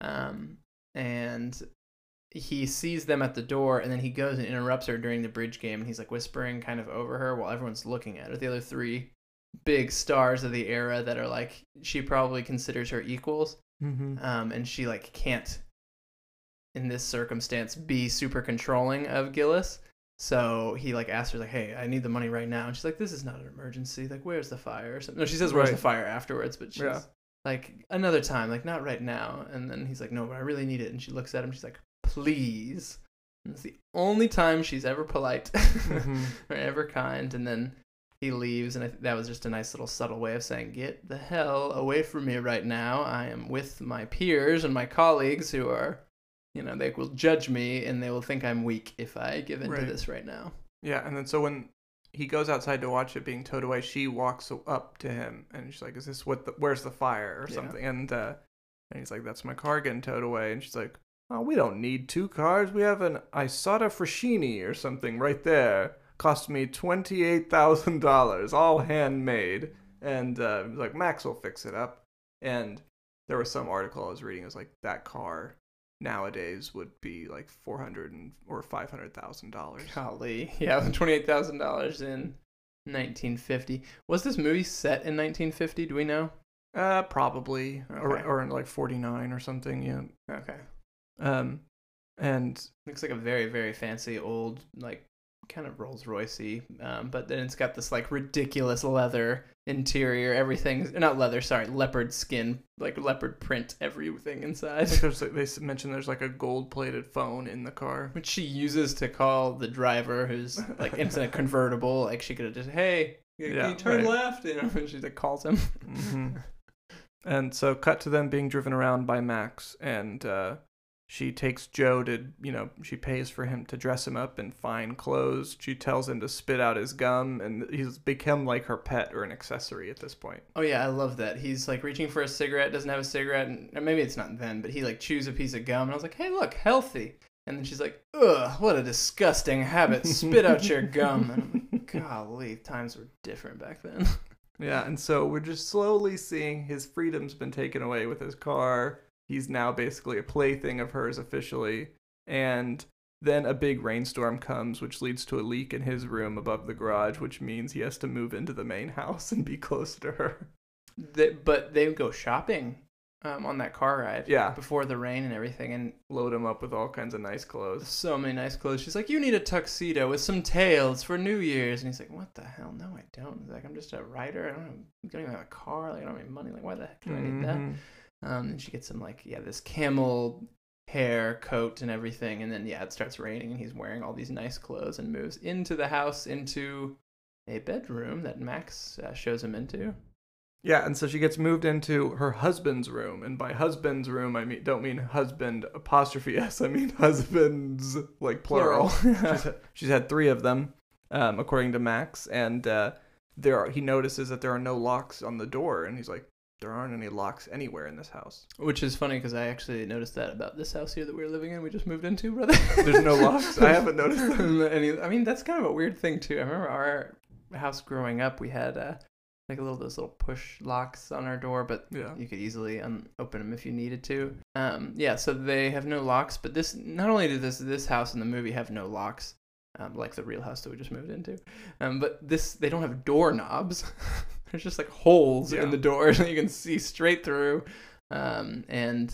Um, and he sees them at the door, and then he goes and interrupts her during the bridge game, and he's like whispering kind of over her while everyone's looking at her. The other three big stars of the era that are like, she probably considers her equals. Mm-hmm. Um, and she like can't in this circumstance, be super controlling of Gillis. So he like asked her like, "Hey, I need the money right now," and she's like, "This is not an emergency. Like, where's the fire?" Or something. No, she says, "Where's right. the fire?" afterwards, but she's yeah. like, "Another time. Like, not right now." And then he's like, "No, but I really need it." And she looks at him. She's like, "Please." And it's the only time she's ever polite mm-hmm. or ever kind. And then he leaves, and I th- that was just a nice little subtle way of saying, "Get the hell away from me right now. I am with my peers and my colleagues who are, you know, they will judge me, and they will think I'm weak if I give into right. this right now." Yeah, and then so when he goes outside to watch it being towed away, she walks up to him, and she's like, "Is this what? The, where's the fire?" or yeah. something. And uh, and he's like, "That's my car getting towed away." And she's like, "Oh, we don't need two cars. We have an Isotta Fraschini or something right there. Cost me twenty-eight thousand dollars, all handmade." And uh, like, Max will fix it up. And there was some article I was reading. It was like, that car nowadays would be like four hundred and or five hundred thousand dollars. Golly, yeah, twenty-eight thousand dollars in nineteen fifty. Was this movie set in nineteen fifty? Do we know? Uh, probably, okay. or or in like forty-nine or something. Yeah. Okay. Um, and looks like a very very fancy old like kind of Rolls Royce-y, um, but then it's got this like ridiculous leather interior. Everything's not leather, sorry, leopard skin, like leopard print, everything inside. I think there's like, they mentioned there's like a gold-plated phone in the car, which she uses to call the driver, who's like in a convertible. Like she could have just, "Hey, can yeah, you turn right. left?" You know, and she like calls him. Mm-hmm. And so, cut to them being driven around by Max, and uh, she takes Joe to, you know, she pays for him to dress him up in fine clothes. She tells him to spit out his gum, and he's become like her pet or an accessory at this point. Oh, yeah, I love that. He's like reaching for a cigarette, doesn't have a cigarette, and maybe it's not then, but he like chews a piece of gum, and I was like, "Hey, look, healthy." And then she's like, "Ugh, what a disgusting habit. Spit out your gum." And I'm like, golly, times were different back then. Yeah, and so we're just slowly seeing his freedom's been taken away with his car. He's now basically a plaything of hers officially. And then a big rainstorm comes, which leads to a leak in his room above the garage, which means he has to move into the main house and be close to her. They, but they go shopping um, on that car ride yeah. before the rain and everything, and load him up with all kinds of nice clothes. So many nice clothes. She's like, "You need a tuxedo with some tails for New Year's." And he's like, "What the hell? No, I don't. He's like, I'm just a writer. I don't, I don't even have a car. Like, I don't have any money. Like, why the heck do I need that?" Mm-hmm. Um, and she gets him, like, yeah, this camel hair coat and everything. And then, yeah, it starts raining, and he's wearing all these nice clothes and moves into the house, into a bedroom that Max uh, shows him into. Yeah, and so she gets moved into her husband's room. And by husband's room, I mean don't mean husband apostrophe S. I mean husbands, like, plural. plural. she's, she's had three of them, um, according to Max. And uh, there are, he notices that there are no locks on the door, and he's like, "There aren't any locks anywhere in this house." Which is funny, because I actually noticed that about this house here that we're living in, we just moved into, brother. There's no locks? I haven't noticed any. I mean, that's kind of a weird thing, too. I remember our house growing up, we had uh, like a little those little push locks on our door, but yeah. you could easily un- open them if you needed to. Um, yeah, so they have no locks, but this not only did this, this house in the movie have no locks, um, like the real house that we just moved into, um, but this they don't have doorknobs. There's just like holes yeah. in the door that you can see straight through. Um, and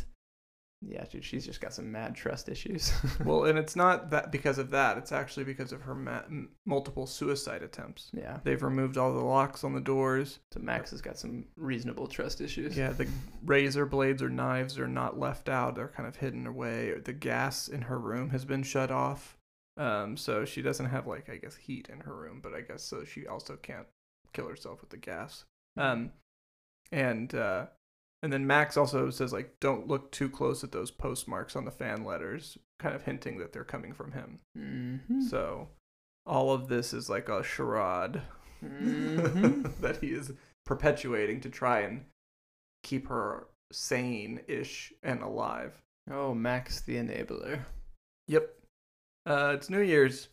yeah, dude, she's just got some mad trust issues. Well, and it's not that because of that. It's actually because of her ma- multiple suicide attempts. Yeah. They've removed all the locks on the doors. So Max has got some reasonable trust issues. Yeah, the razor blades or knives are not left out. They're kind of hidden away. The gas in her room has been shut off. Um, so she doesn't have like, I guess, heat in her room, but I guess so she also can't kill herself with the gas. Um, and uh, and then Max also says, like, don't look too close at those postmarks on the fan letters, kind of hinting that they're coming from him. Mm-hmm. So all of this is like a charade mm-hmm. that he is perpetuating to try and keep her sane-ish and alive. Oh, Max the Enabler. Yep. Uh, it's New Year's.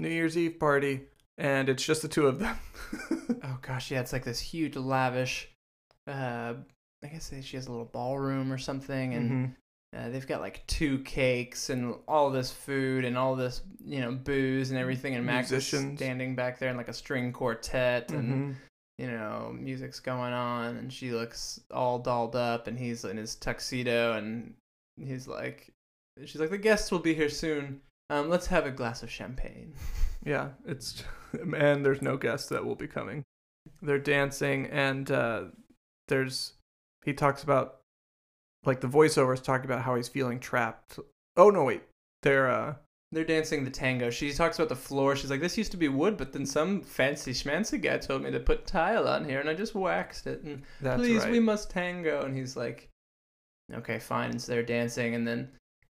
New Year's Eve party. And it's just the two of them. Oh, gosh, yeah, it's like this huge, lavish, uh, I guess she has a little ballroom or something, and mm-hmm. uh, they've got, like, two cakes and all this food and all this, you know, booze and everything, and Max Musicians. Is standing back there in, like, a string quartet, and, mm-hmm. you know, music's going on, and she looks all dolled up, and he's in his tuxedo, and he's like... she's like, the guests will be here soon. Um, let's have a glass of champagne. Yeah, it's and there's no guests that will be coming. They're dancing, and uh, there's he talks about like the voiceover is talking about how he's feeling trapped. Oh no, wait, they're uh, they're dancing the tango. She talks about the floor. She's like, this used to be wood, but then some fancy schmancy guy told me to put tile on here, and I just waxed it. And that's please, right. We must tango. And he's like, okay, fine. And so they're dancing, and then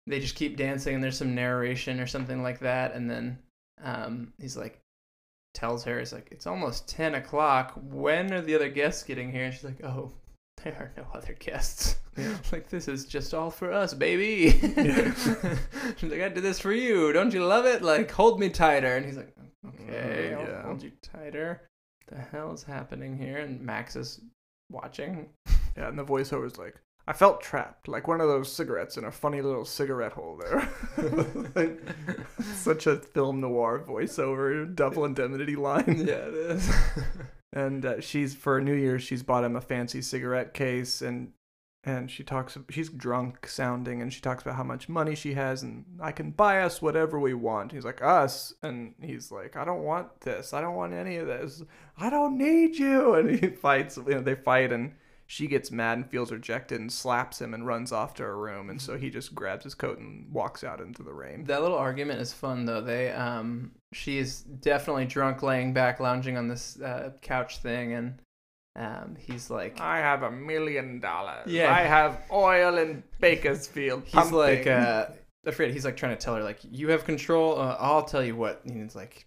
they just keep dancing, and there's some narration or something like that, and then um, he's like, tells her, it's like, it's almost ten o'clock, when are the other guests getting here? And she's like, oh, there are no other guests. Yeah. Like, this is just all for us, baby. Yeah. She's like, I did this for you, don't you love it? Like, hold me tighter. And he's like, okay, uh, yeah. I'll hold you tighter. What the hell is happening here? And Max is watching. Yeah, and the voiceover is like, I felt trapped, like one of those cigarettes in a funny little cigarette hole there. Like, such a film noir voiceover, double indemnity line. Yeah, it is. And uh, she's, for New Year's, she's bought him a fancy cigarette case, and and she talks, she's drunk sounding, and she talks about how much money she has, and I can buy us whatever we want. He's like, us? And he's like, I don't want this. I don't want any of this. I don't need you. And he fights, you know, they fight, and she gets mad and feels rejected and slaps him and runs off to her room. And so he just grabs his coat and walks out into the rain. That little argument is fun, though. They, um, she is definitely drunk, laying back, lounging on this uh, couch thing. And um, he's like, I have a million dollars. Yeah. I have oil in Bakersfield. He's pumping. like, uh, I forget, he's like trying to tell her, like, you have control. Uh, I'll tell you what. And he's like,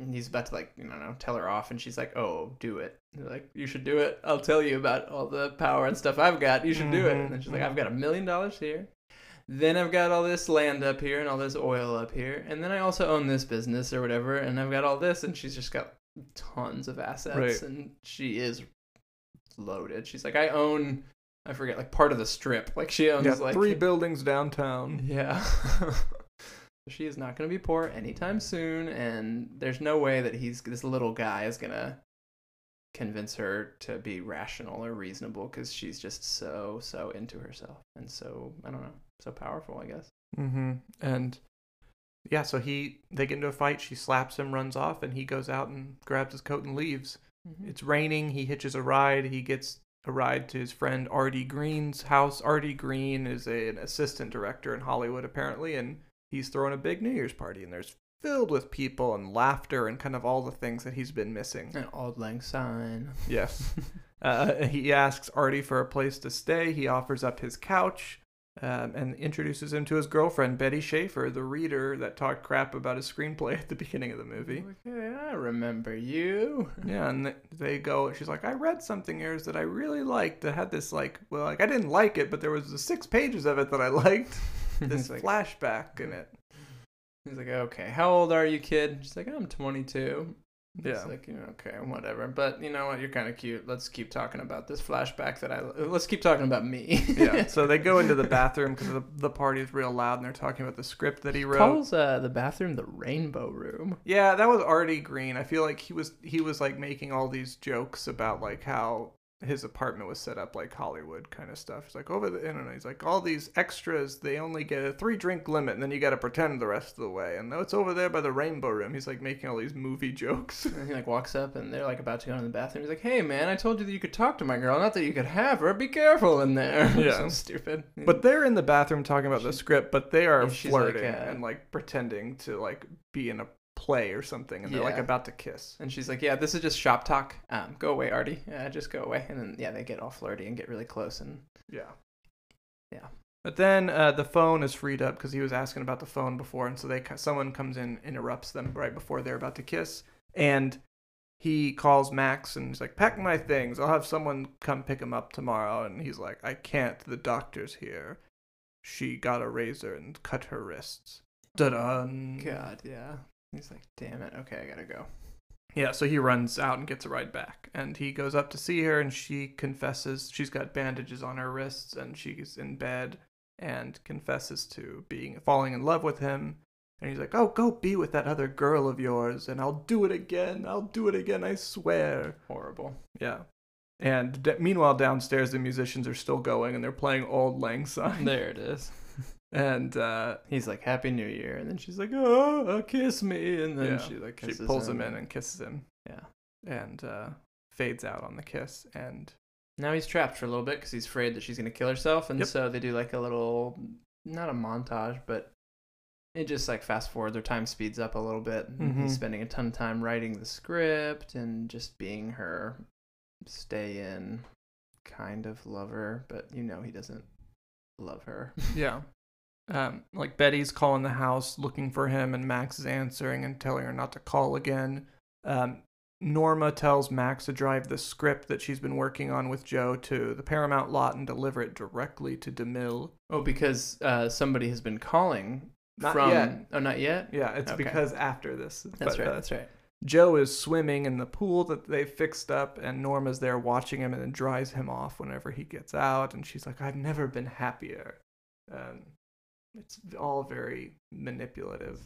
and he's about to, like, you know, tell her off, and she's like, oh, do it. They're like, you should do it. I'll tell you about all the power and stuff I've got. You should mm-hmm. do it. And then she's like, I've got a million dollars here. Then I've got all this land up here and all this oil up here. And then I also own this business or whatever, and I've got all this. And she's just got tons of assets, right. And she is loaded. She's like, I own, I forget, like, part of the strip. Like, she owns, yeah, like... three buildings downtown. Yeah. She is not going to be poor anytime soon, and there's no way that he's this little guy is going to convince her to be rational or reasonable, because she's just so, so into herself, and so, I don't know, so powerful, I guess. Mm-hmm. And, yeah, so he, they get into a fight, she slaps him, runs off, and he goes out and grabs his coat and leaves. Mm-hmm. It's raining, he hitches a ride, he gets a ride to his friend Artie Green's house. Artie Green is a, an assistant director in Hollywood, apparently, and he's throwing a big New Year's party, and there's filled with people and laughter and kind of all the things that he's been missing. An auld lang syne. Yes. Uh, he asks Artie for a place to stay. He offers up his couch um, and introduces him to his girlfriend, Betty Schaefer, the reader that talked crap about his screenplay at the beginning of the movie. Okay, I remember you. Yeah, and they go, she's like, I read something yours that I really liked. I had this, like, well, like, I didn't like it, but there was the six pages of it that I liked. This like, flashback in it. He's like, okay, how old are you, kid? She's like, I'm twenty-two. Yeah. He's like, okay, whatever. But you know what? You're kind of cute. Let's keep talking about this flashback that I... Let's keep talking about me. Yeah. So they go into the bathroom because the, the party is real loud, and they're talking about the script that he wrote. He calls uh, the bathroom the Rainbow Room. Yeah, that was Artie Green. I feel like he was he was like making all these jokes about like how his apartment was set up like Hollywood kind of stuff. He's like, over the internet, he's like, all these extras, they only get a three drink limit, and then you got to pretend the rest of the way. And no, it's over there by the Rainbow Room. He's like making all these movie jokes. And he like walks up, and they're like about to go into the bathroom. He's like, hey man, I told you that you could talk to my girl, not that you could have her. Be careful in there. Yeah. So stupid. But they're in the bathroom talking about she, the script, but they are flirting like, uh... and like pretending to like be in a play or something, and they're yeah. like about to kiss, and she's like, yeah, this is just shop talk, um go away, Artie, uh, just go away. And then yeah, they get all flirty and get really close, and yeah yeah but then uh the phone is freed up because he was asking about the phone before, and so they someone comes in, interrupts them right before they're about to kiss, and he calls Max, and he's like, pack my things, I'll have someone come pick him up tomorrow. And he's like, I can't, the doctor's here, she got a razor and cut her wrists. Dun. God, yeah. He's like, damn it, okay, I gotta go. Yeah, so he runs out and gets a ride back. And he goes up to see her, and she confesses. She's got bandages on her wrists, and she's in bed, and confesses to being falling in love with him. And he's like, oh, go be with that other girl of yours, and I'll do it again, I'll do it again, I swear. Horrible. Yeah. And d- meanwhile, downstairs, the musicians are still going, and they're playing Auld Lang Syne. There it is. And uh, he's like, Happy New Year. And then she's like, oh, kiss me. And then yeah. she like kisses She pulls him, him in and kisses him. Yeah. And uh, fades out on the kiss. And now he's trapped for a little bit because he's afraid that she's going to kill herself. And yep. so they do like a little, not a montage, but it just like fast forward. Their time speeds up a little bit. Mm-hmm. He's spending a ton of time writing the script and just being her stay in kind of lover. But, you know, he doesn't love her. Yeah. Um, like Betty's calling the house looking for him, and Max is answering and telling her not to call again. Um, Norma tells Max to drive the script that she's been working on with Joe to the Paramount lot and deliver it directly to DeMille. Oh, because uh, somebody has been calling not from... Yet. Oh, not yet? Yeah, it's okay. because after this. That's but, right, uh, that's right. Joe is swimming in the pool that they fixed up, and Norma's there watching him and then dries him off whenever he gets out, and she's like, I've never been happier. Um... It's all very manipulative.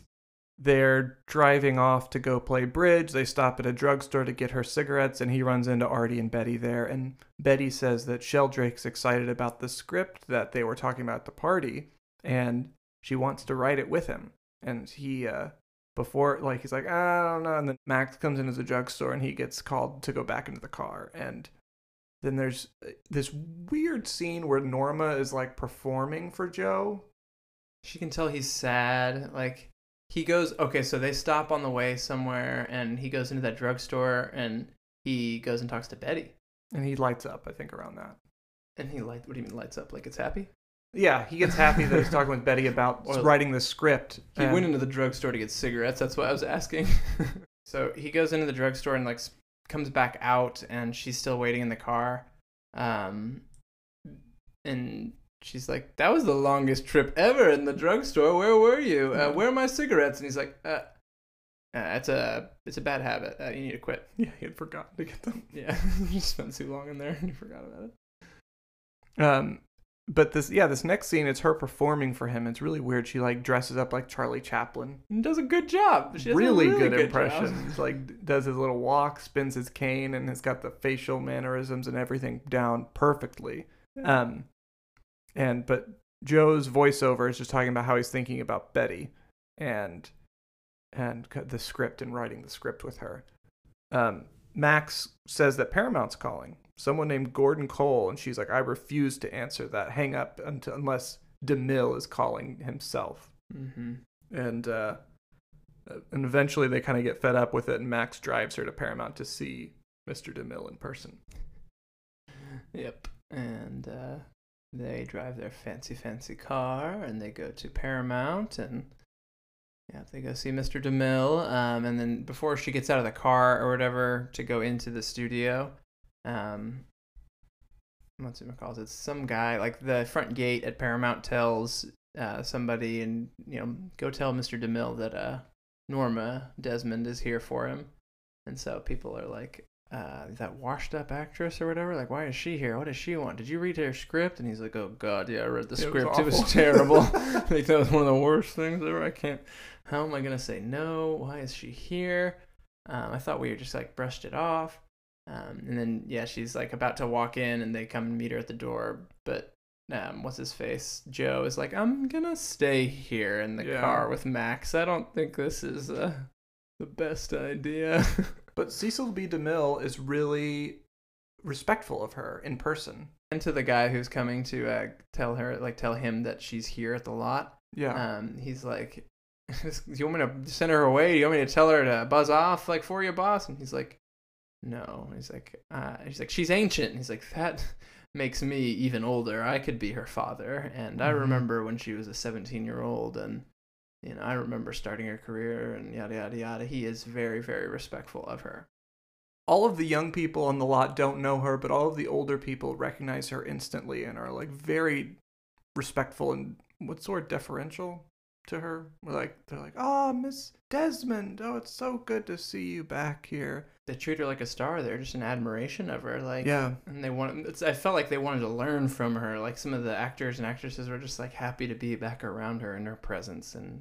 They're driving off to go play bridge. They stop at a drugstore to get her cigarettes, and he runs into Artie and Betty there. And Betty says that Sheldrake's excited about the script that they were talking about at the party, and she wants to write it with him. And he, uh, before, like, he's like, I don't know. And then Max comes into the drugstore, and he gets called to go back into the car. And then there's this weird scene where Norma is, like, performing for Joe. She can tell he's sad. Like, he goes, okay, so they stop on the way somewhere, and he goes into that drugstore, and he goes and talks to Betty. And he lights up, I think, around that. And he lights, what do you mean lights up? Like, it's happy? Yeah, he gets happy that he's talking with Betty about or writing the script. He and... went into the drugstore to get cigarettes, that's what I was asking. So he goes into the drugstore and, like, comes back out, and she's still waiting in the car. Um, and... She's like, that was the longest trip ever in the drugstore. Where were you? Uh, where are my cigarettes? And he's like, uh, uh it's a it's a bad habit. Uh, you need to quit. Yeah, he had forgotten to get them. Yeah, he spent too long in there and he forgot about it. Um, but this, yeah, this next scene, it's her performing for him. It's really weird. She like dresses up like Charlie Chaplin and does a good job. She does really, a really good, good impression. Like does his little walk, spins his cane, and has got the facial mannerisms and everything down perfectly. Yeah. Um. And but Joe's voiceover is just talking about how he's thinking about Betty and and the script and writing the script with her. Um, Max says that Paramount's calling, someone named Gordon Cole, and she's like, I refuse to answer that. Hang up until, unless DeMille is calling himself. Mm-hmm. And uh, and eventually they kind of get fed up with it, and Max drives her to Paramount to see Mister DeMille in person. Yep. And... Uh... They drive their fancy, fancy car, and they go to Paramount, and yeah, they go see Mister DeMille. Um, and then before she gets out of the car or whatever to go into the studio, um, what's it called? It's some guy, like the front gate at Paramount tells uh, somebody, and you know, go tell Mister DeMille that uh, Norma Desmond is here for him. And so people are like, Uh, that washed-up actress or whatever, like, why is she here? What does she want? Did you read her script? And he's like, oh, God, yeah, I read the it script. Was it was terrible. Like, that was one of the worst things ever. I can't... How am I going to say no? Why is she here? Um, I thought we were just, like, brushed it off. Um, and then, yeah, she's, like, about to walk in, and they come and meet her at the door. But um, what's-his-face? Joe is like, I'm going to stay here in the yeah. car with Max. I don't think this is uh, the best idea. But Cecil B. DeMille is really respectful of her in person. And to the guy who's coming to uh, tell her, like, tell him that she's here at the lot. Yeah. Um, he's like, do you want me to send her away? Do you want me to tell her to buzz off, like, for you, boss? And he's like, no. He's like, uh, he's like, she's ancient. And he's like, that makes me even older. I could be her father. And mm-hmm. I remember when she was a seventeen-year-old and... You know, I remember starting her career and yada, yada, yada. He is very, very respectful of her. All of the young people on the lot don't know her, but all of the older people recognize her instantly and are, like, very respectful and what sort of deferential to her. We're like, they're like, oh, Miss Desmond, oh, it's so good to see you back here. They treat her like a star. They're just in admiration of her. Like, yeah. And they want, it's, I felt like they wanted to learn from her. Like, some of the actors and actresses were just, like, happy to be back around her in her presence and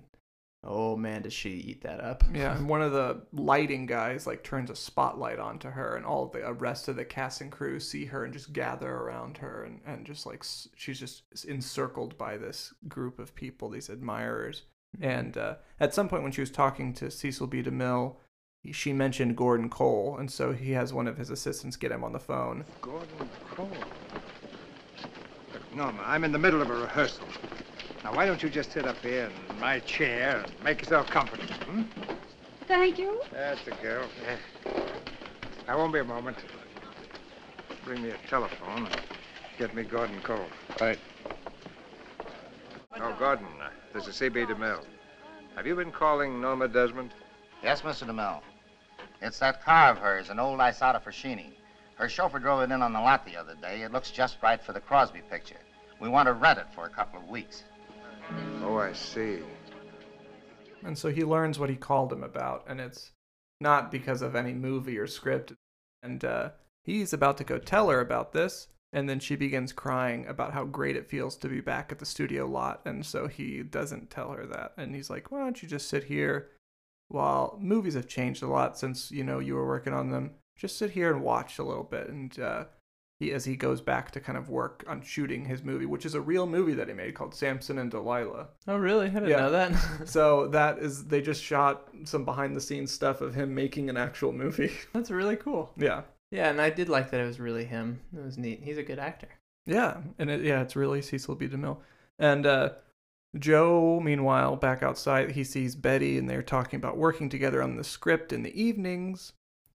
Oh man, does she eat that up? Yeah, and one of the lighting guys like turns a spotlight onto her, and all the rest of the cast and crew see her and just gather around her, and, and just like she's just encircled by this group of people, these admirers. And uh, at some point when she was talking to Cecil B. DeMille, she mentioned Gordon Cole, and so he has one of his assistants get him on the phone. Gordon Cole? Look, Norma, I'm in the middle of a rehearsal. Now, why don't you just sit up here in my chair and make yourself comfortable, hmm? Thank you. That's the girl. I won't be a moment. Bring me a telephone and get me Gordon Cole. Right. Oh, Gordon, uh, this is C B. DeMille. Have you been calling Norma Desmond? Yes, Mister DeMille. It's that car of hers, an old Isotta Fraschini. Her chauffeur drove it in on the lot the other day. It looks just right for the Crosby picture. We want to rent it for a couple of weeks. Oh, I see. And so he learns what he called him about, and it's not because of any movie or script. And uh, he's about to go tell her about this, and then she begins crying about how great it feels to be back at the studio lot, and so he doesn't tell her that. And he's like, why don't you just sit here while movies have changed a lot since, you know, you were working on them. Just sit here and watch a little bit. And uh, he, as he goes back to kind of work on shooting his movie, which is a real movie that he made called Samson and Delilah. Oh, really? I didn't yeah. know that. So that is, they just shot some behind-the-scenes stuff of him making an actual movie. That's really cool. Yeah. Yeah, and I did like that it was really him. It was neat. He's a good actor. Yeah, and it, yeah, it's really Cecil B. DeMille. And uh, Joe, meanwhile, back outside, he sees Betty, and they're talking about working together on the script in the evenings.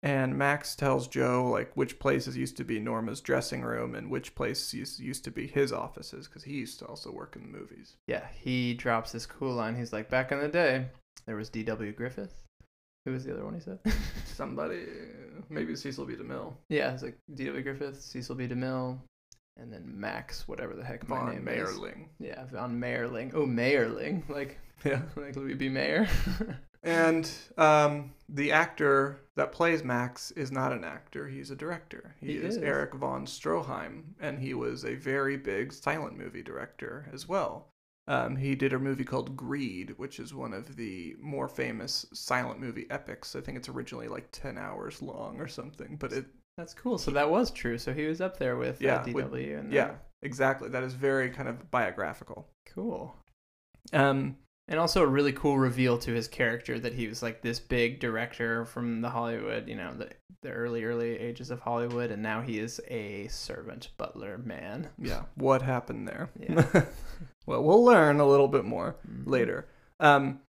And Max tells Joe, like, which places used to be Norma's dressing room and which places used to be his offices, because he used to also work in the movies. Yeah, he drops this cool line. He's like, back in the day, there was D W. Griffith. Who was the other one he said? Somebody, maybe Cecil B. DeMille. Yeah, it's like D W. Griffith, Cecil B. DeMille, and then Max, whatever the heck my name is. Von Mayerling. Yeah, Von Mayerling. Oh, Mayerling. Like, yeah, like Louis B. Mayer. And um, the actor that plays Max is not an actor. He's a director. He, he is, is Eric von Stroheim, and he was a very big silent movie director as well. Um, he did a movie called Greed, which is one of the more famous silent movie epics. I think it's originally like ten hours long or something. But it That's cool. So that was true. So he was up there with yeah, uh, D W. With, and the... Yeah, exactly. That is very kind of biographical. Cool. Um, and also a really cool reveal to his character that he was like this big director from the Hollywood, you know, the, the early, early ages of Hollywood. And now he is a servant butler man. Yeah. What happened there? Yeah. Well, we'll learn a little bit more mm-hmm. later. Um,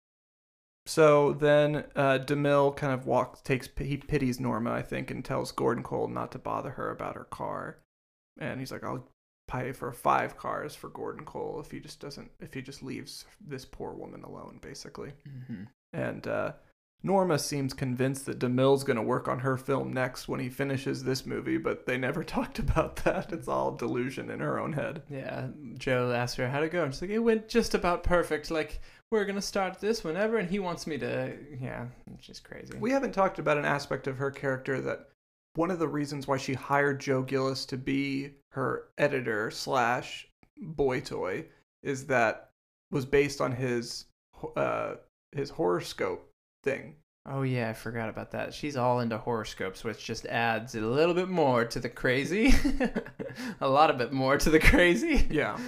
so then uh, DeMille kind of walks, takes, he pities Norma, I think, and tells Gordon Cole not to bother her about her car. And he's like, I'll pay for five cars for Gordon Cole if he just doesn't, if he just leaves this poor woman alone, basically. Mm-hmm. And uh, Norma seems convinced that DeMille's going to work on her film next when he finishes this movie, but they never talked about that. It's all delusion in her own head. Yeah, Joe asked her how to go, and she's like, it went just about perfect. Like, we're going to start this whenever, and he wants me to... Yeah, it's just crazy. We haven't talked about an aspect of her character that... One of the reasons why she hired Joe Gillis to be her editor slash boy toy is that was based on his uh, his horoscope thing. Oh yeah, I forgot about that. She's all into horoscopes, which just adds a little bit more to the crazy. A lot of it more to the crazy. Yeah.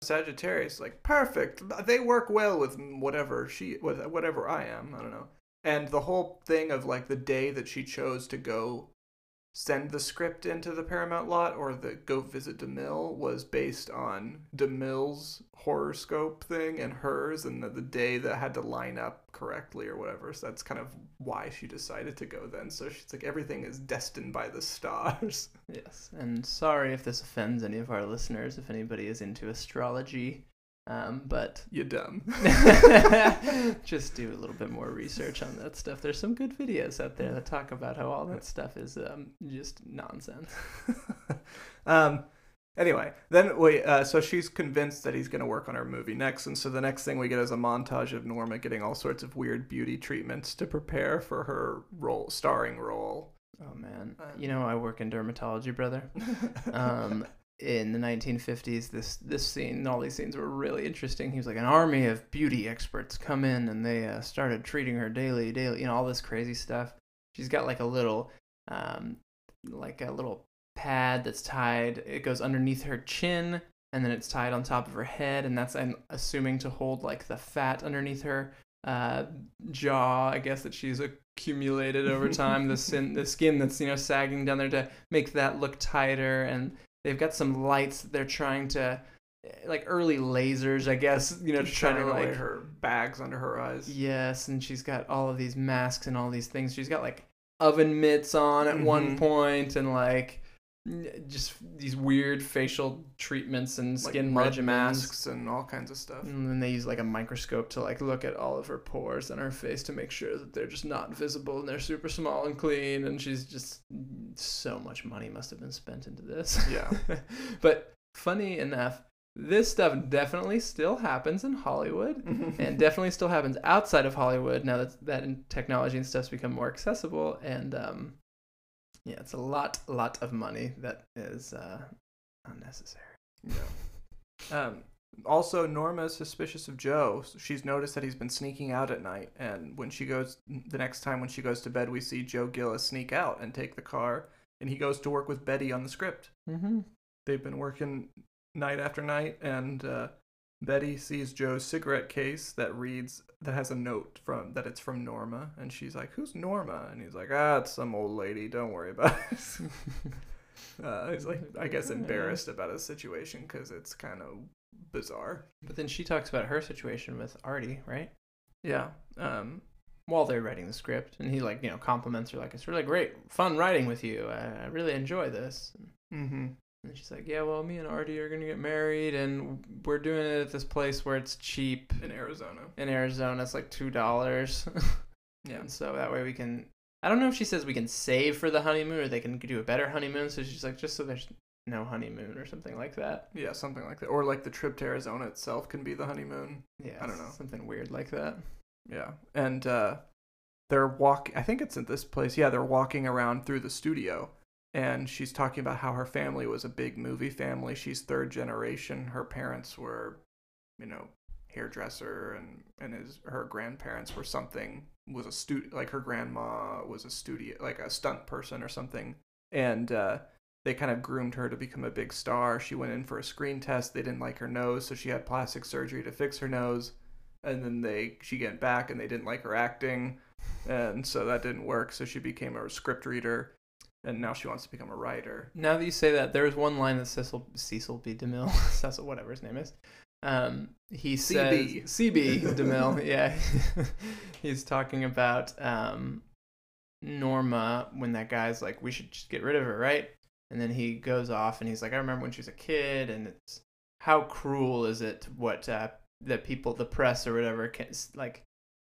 Sagittarius, like, perfect. They work well with whatever she, with whatever I am. I don't know. And the whole thing of like the day that she chose to go send the script into the Paramount lot or the go visit DeMille was based on DeMille's horoscope thing and hers, and the, the day that had to line up correctly or whatever. So that's kind of why she decided to go then. So she's like, everything is destined by the stars. Yes. And sorry if this offends any of our listeners, if anybody is into astrology. Um, but you're dumb. Just do a little bit more research on that stuff. There's some good videos out there that talk about how all that stuff is um, just nonsense. um, anyway, then we uh, so she's convinced that he's going to work on her movie next, and so the next thing we get is a montage of Norma getting all sorts of weird beauty treatments to prepare for her role, starring role. Oh man, um, you know I work in dermatology, brother. um. in the nineteen fifties, this this scene and all these scenes were really interesting. He was like, an army of beauty experts come in and they uh, started treating her daily, daily, you know, all this crazy stuff. She's got like a little, um, like a little pad that's tied. It goes underneath her chin, and then it's tied on top of her head, and that's, I'm assuming, to hold like the fat underneath her uh, jaw, I guess, that she's accumulated over time. the, sin, the skin that's, you know, sagging down there to make that look tighter. And they've got some lights that they're trying to, like early lasers, I guess, you know, to try to like her bags under her eyes. Yes, and she's got all of these masks and all these things. She's got like oven mitts on at mm-hmm. one point, and like just these weird facial treatments and skin like regimen masks and all kinds of stuff. And then they use like a microscope to like look at all of her pores and her face to make sure that they're just not visible, and they're super small and clean. And she's just, so much money must have been spent into this. Yeah. But funny enough, this stuff definitely still happens in Hollywood and definitely still happens outside of Hollywood now that that technology and stuff's become more accessible. And um yeah, it's a lot, lot of money that is uh, unnecessary. Yeah. um, also, Norma is suspicious of Joe. So she's noticed that he's been sneaking out at night, and when she goes the next time when she goes to bed, we see Joe Gillis sneak out and take the car, and he goes to work with Betty on the script. Mm-hmm. They've been working night after night, and uh, Betty sees Joe's cigarette case that reads, that has a note from, that it's from Norma, and she's like, who's Norma? And he's like, ah, it's some old lady, don't worry about it. uh, he's like, I guess embarrassed about his situation because it's kind of bizarre. But then she talks about her situation with Artie, right? Yeah. Um, while they're writing the script, and he like, you know, compliments her, like, it's really great, fun writing with you, I, I really enjoy this. Mm-hmm. And she's like, yeah, well, me and Artie are going to get married, and we're doing it at this place where it's cheap. In Arizona. In Arizona, it's like two dollars. Yeah. And so that way we can, I don't know if she says we can save for the honeymoon or they can do a better honeymoon. So she's like, just so there's no honeymoon or something like that. Yeah, something like that. Or like the trip to Arizona itself can be the honeymoon. Yeah. I don't know. Something weird like that. Yeah. And uh, they're walking, I think it's at this place. Yeah, they're walking around through the studio. And she's talking about how her family was a big movie family. She's third generation. Her parents were, you know, hairdresser, and and his her grandparents were something was a stu like her grandma was a studio like a stunt person or something. And uh, they kind of groomed her to become a big star. She went in for a screen test. They didn't like her nose, so she had plastic surgery to fix her nose. And then they she went back, and they didn't like her acting, and so that didn't work. So she became a script reader. And now she wants to become a writer. Now that you say that, there is one line that Cecil Cecil B. DeMille, Cecil, whatever his name is, um, he C B. says C B DeMille. Yeah, he's talking about um, Norma when that guy's like, we should just get rid of her, right? And then he goes off and he's like, I remember when she was a kid, and it's how cruel is it what uh, the people, the press or whatever, can like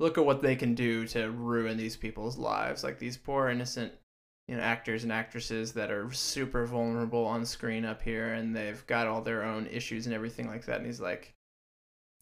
look at what they can do to ruin these people's lives, like these poor innocent, you know, actors and actresses that are super vulnerable on screen up here, and they've got all their own issues and everything like that. And he's like,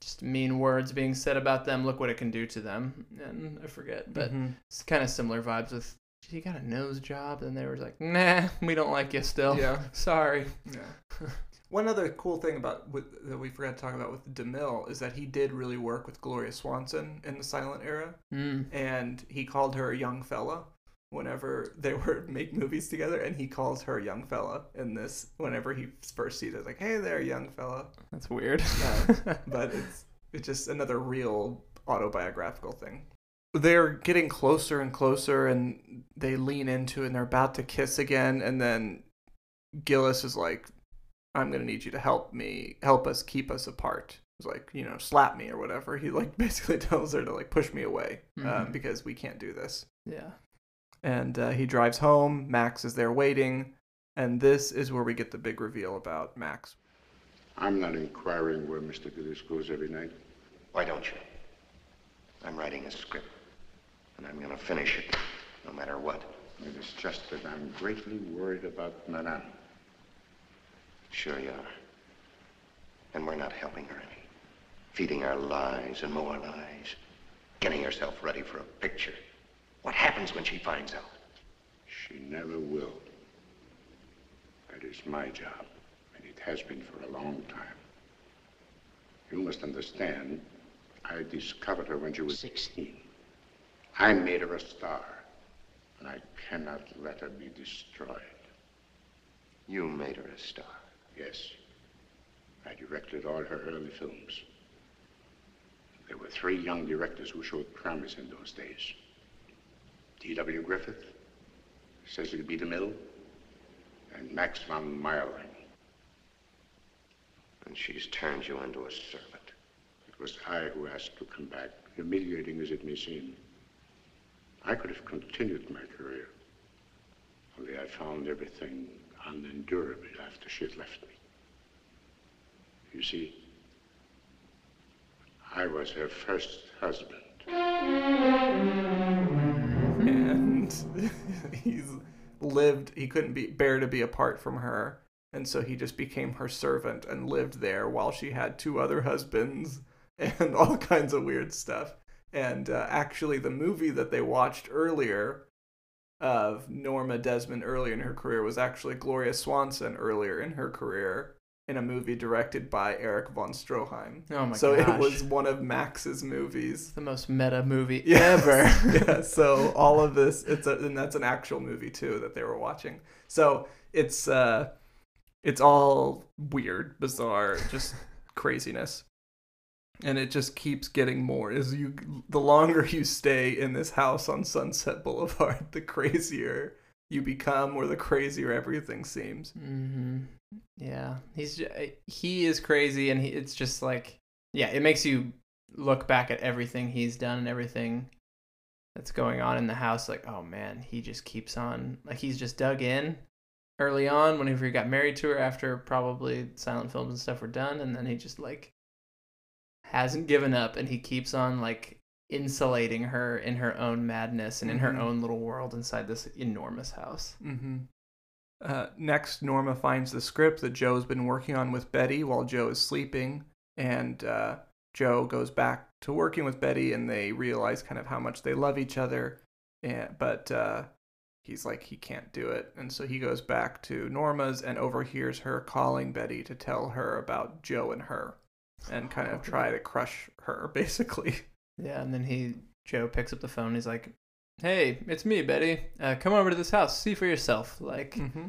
just mean words being said about them. Look what it can do to them. And I forget, but mm-hmm. It's kind of similar vibes with, she got a nose job, and they were like, nah, we don't like you still. Yeah. Sorry. Yeah. One other cool thing about with, that we forgot to talk about with DeMille is that he did really work with Gloria Swanson in the silent era, mm. and he called her a young fella whenever they were make movies together, and he calls her young fella in this whenever he first sees it, like, hey there, young fella. That's weird. Yeah, but it's it's just another real autobiographical thing. They're getting closer and closer, and they lean into it, and they're about to kiss again, and then Gillis is like, I'm gonna need you to help me help us keep us apart. It's like, you know, slap me or whatever. He like basically tells her to like push me away, mm-hmm. um, because we can't do this. Yeah. And uh, he drives home. Max is there waiting. And this is where we get the big reveal about Max. I'm not inquiring where Mister Gillis goes every night. Why don't you? I'm writing a script, and I'm going to finish it, no matter what. It is just that I'm greatly worried about Nanan. Sure you are. And we're not helping her any. Feeding her lies and more lies. Getting herself ready for a picture. What happens when she finds out? She never will. That is my job, and it It has been for a long time. You must understand, I discovered her when she was sixteen. I made her a star, and I cannot let her be destroyed. You made her a star? Yes. I directed all her early films. There were three young directors who showed promise in those days. D W Griffith, Cecil B. DeMille, and Max von Stroheim. And she's turned you into a servant. It was I who asked to come back, humiliating as it may seem. I could have continued my career, only I found everything unendurable after she had left me. You see, I was her first husband. And he's lived, he couldn't be, bear to be apart from her. And so he just became her servant and lived there while she had two other husbands and all kinds of weird stuff. And uh, actually, the movie that they watched earlier of Norma Desmond early in her career was actually Gloria Swanson earlier in her career in a movie directed by Eric von Stroheim. Oh, my gosh. So it was one of Max's movies. The most meta movie yes. ever. Yeah, so all of this, it's a, and that's an actual movie, too, that they were watching. So it's uh, it's all weird, bizarre, just craziness. And it just keeps getting more. As you, the longer you stay in this house on Sunset Boulevard, the crazier you become, or the crazier everything seems. Mm-hmm. Yeah, he's he is crazy, and he, it's just like, yeah, it makes you look back at everything he's done and everything that's going on in the house. Like, oh man, he just keeps on. Like, he's just dug in early on whenever he got married to her after probably silent films and stuff were done, and then he just like. Hasn't given up, and he keeps on like insulating her in her own madness and in her mm-hmm. own little world inside this enormous house. Mm-hmm. Uh, next, Norma finds the script that Joe's been working on with Betty while Joe is sleeping, and uh, Joe goes back to working with Betty, and they realize kind of how much they love each other, and, but uh, he's like, he can't do it, and so he goes back to Norma's and overhears her calling Betty to tell her about Joe and her. And kind of try to crush her, basically. Yeah, and then he, Joe picks up the phone, and he's like, hey, it's me, Betty. Uh, come over to this house. See for yourself. Like, mm-hmm.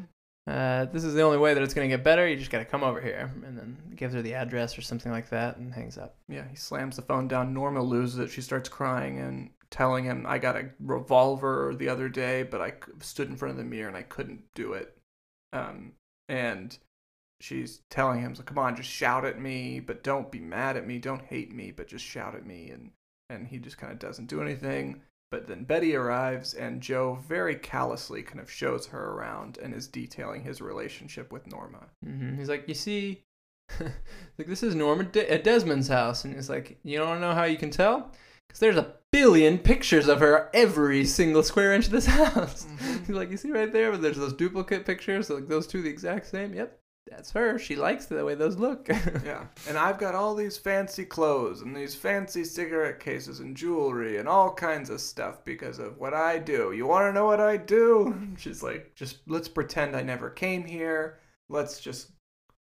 uh, this is the only way that it's going to get better. You just got to come over here. And then gives her the address or something like that and hangs up. Yeah, he slams the phone down. Norma loses it. She starts crying and telling him, I got a revolver the other day, but I stood in front of the mirror and I couldn't do it. Um, and... She's telling him, so come on, just shout at me, but don't be mad at me, don't hate me, but just shout at me. And, and he just kind of doesn't do anything. But then Betty arrives, and Joe very callously kind of shows her around and is detailing his relationship with Norma. Mm-hmm. He's like, you see, like this is Norma De- at Desmond's house. And he's like, you don't know how you can tell? Because there's a billion pictures of her every single square inch of this house. Mm-hmm. He's like, you see right there, but there's those duplicate pictures, like those two the exact same, yep. That's her. She likes the way those look. Yeah. And I've got all these fancy clothes and these fancy cigarette cases and jewelry and all kinds of stuff because of what I do. You want to know what I do? She's like, just let's pretend I never came here. Let's just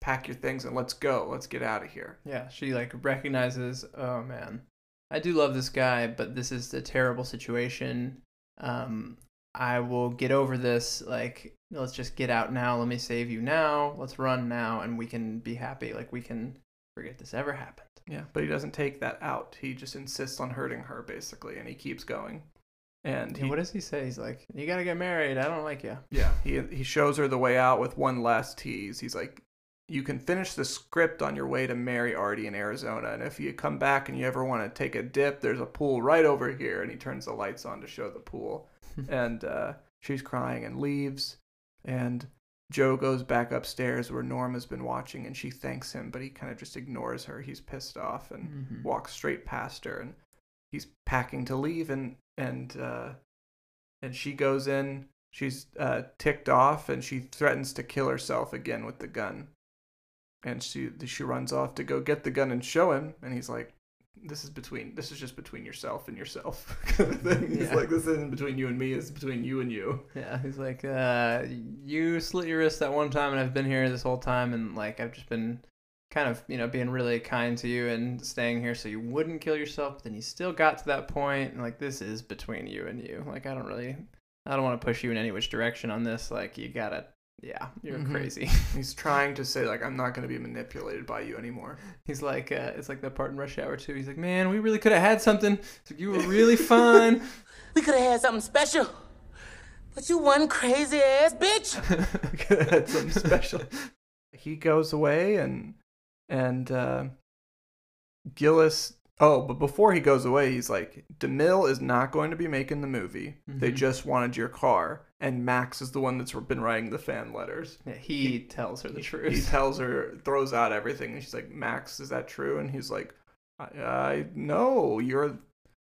pack your things and let's go. Let's get out of here. Yeah. She like recognizes, oh man, I do love this guy, but this is a terrible situation. Um, I will get over this. Like, let's just get out now. Let me save you now. Let's run now, and we can be happy. Like, we can forget this ever happened. Yeah, but he doesn't take that out. He just insists on hurting her, basically, and he keeps going. And yeah, he, what does he say? He's like, you gotta get married. I don't like you. Yeah, he he shows her the way out with one last tease. He's like, you can finish the script on your way to marry Artie in Arizona, and if you come back and you ever want to take a dip, there's a pool right over here. And he turns the lights on to show the pool. And uh, she's crying and leaves. And Joe goes back upstairs where Norma's been watching, and she thanks him, but he kind of just ignores her. He's pissed off and mm-hmm. walks straight past her. And he's packing to leave, and and uh, and she goes in. She's uh, ticked off, and she threatens to kill herself again with the gun. And she she runs off to go get the gun and show him. And he's like, this is between, this is just between yourself and yourself kind of thing. He's yeah. like, this isn't between you and me, it's between you and you. Yeah, he's like, uh, you slit your wrist that one time and I've been here this whole time and, like, I've just been kind of, you know, being really kind to you and staying here so you wouldn't kill yourself, but then you still got to that point and, like, this is between you and you. Like, I don't really, I don't want to push you in any which direction on this. Like, you gotta, yeah, you're mm-hmm. crazy. He's trying to say, like, I'm not going to be manipulated by you anymore. He's like, uh, it's like that part in Rush Hour two. He's like, man, we really could have had something. It's like, you were really fun. We could have had something special. But you one crazy ass bitch. We could have had something special. He goes away and, and uh, Gillis... Oh, but before he goes away, he's like, DeMille is not going to be making the movie. Mm-hmm. They just wanted your car. And Max is the one that's been writing the fan letters. Yeah, he, he tells her the he, truth. He tells her, throws out everything. And she's like, Max, is that true? And he's like, I, I no, you're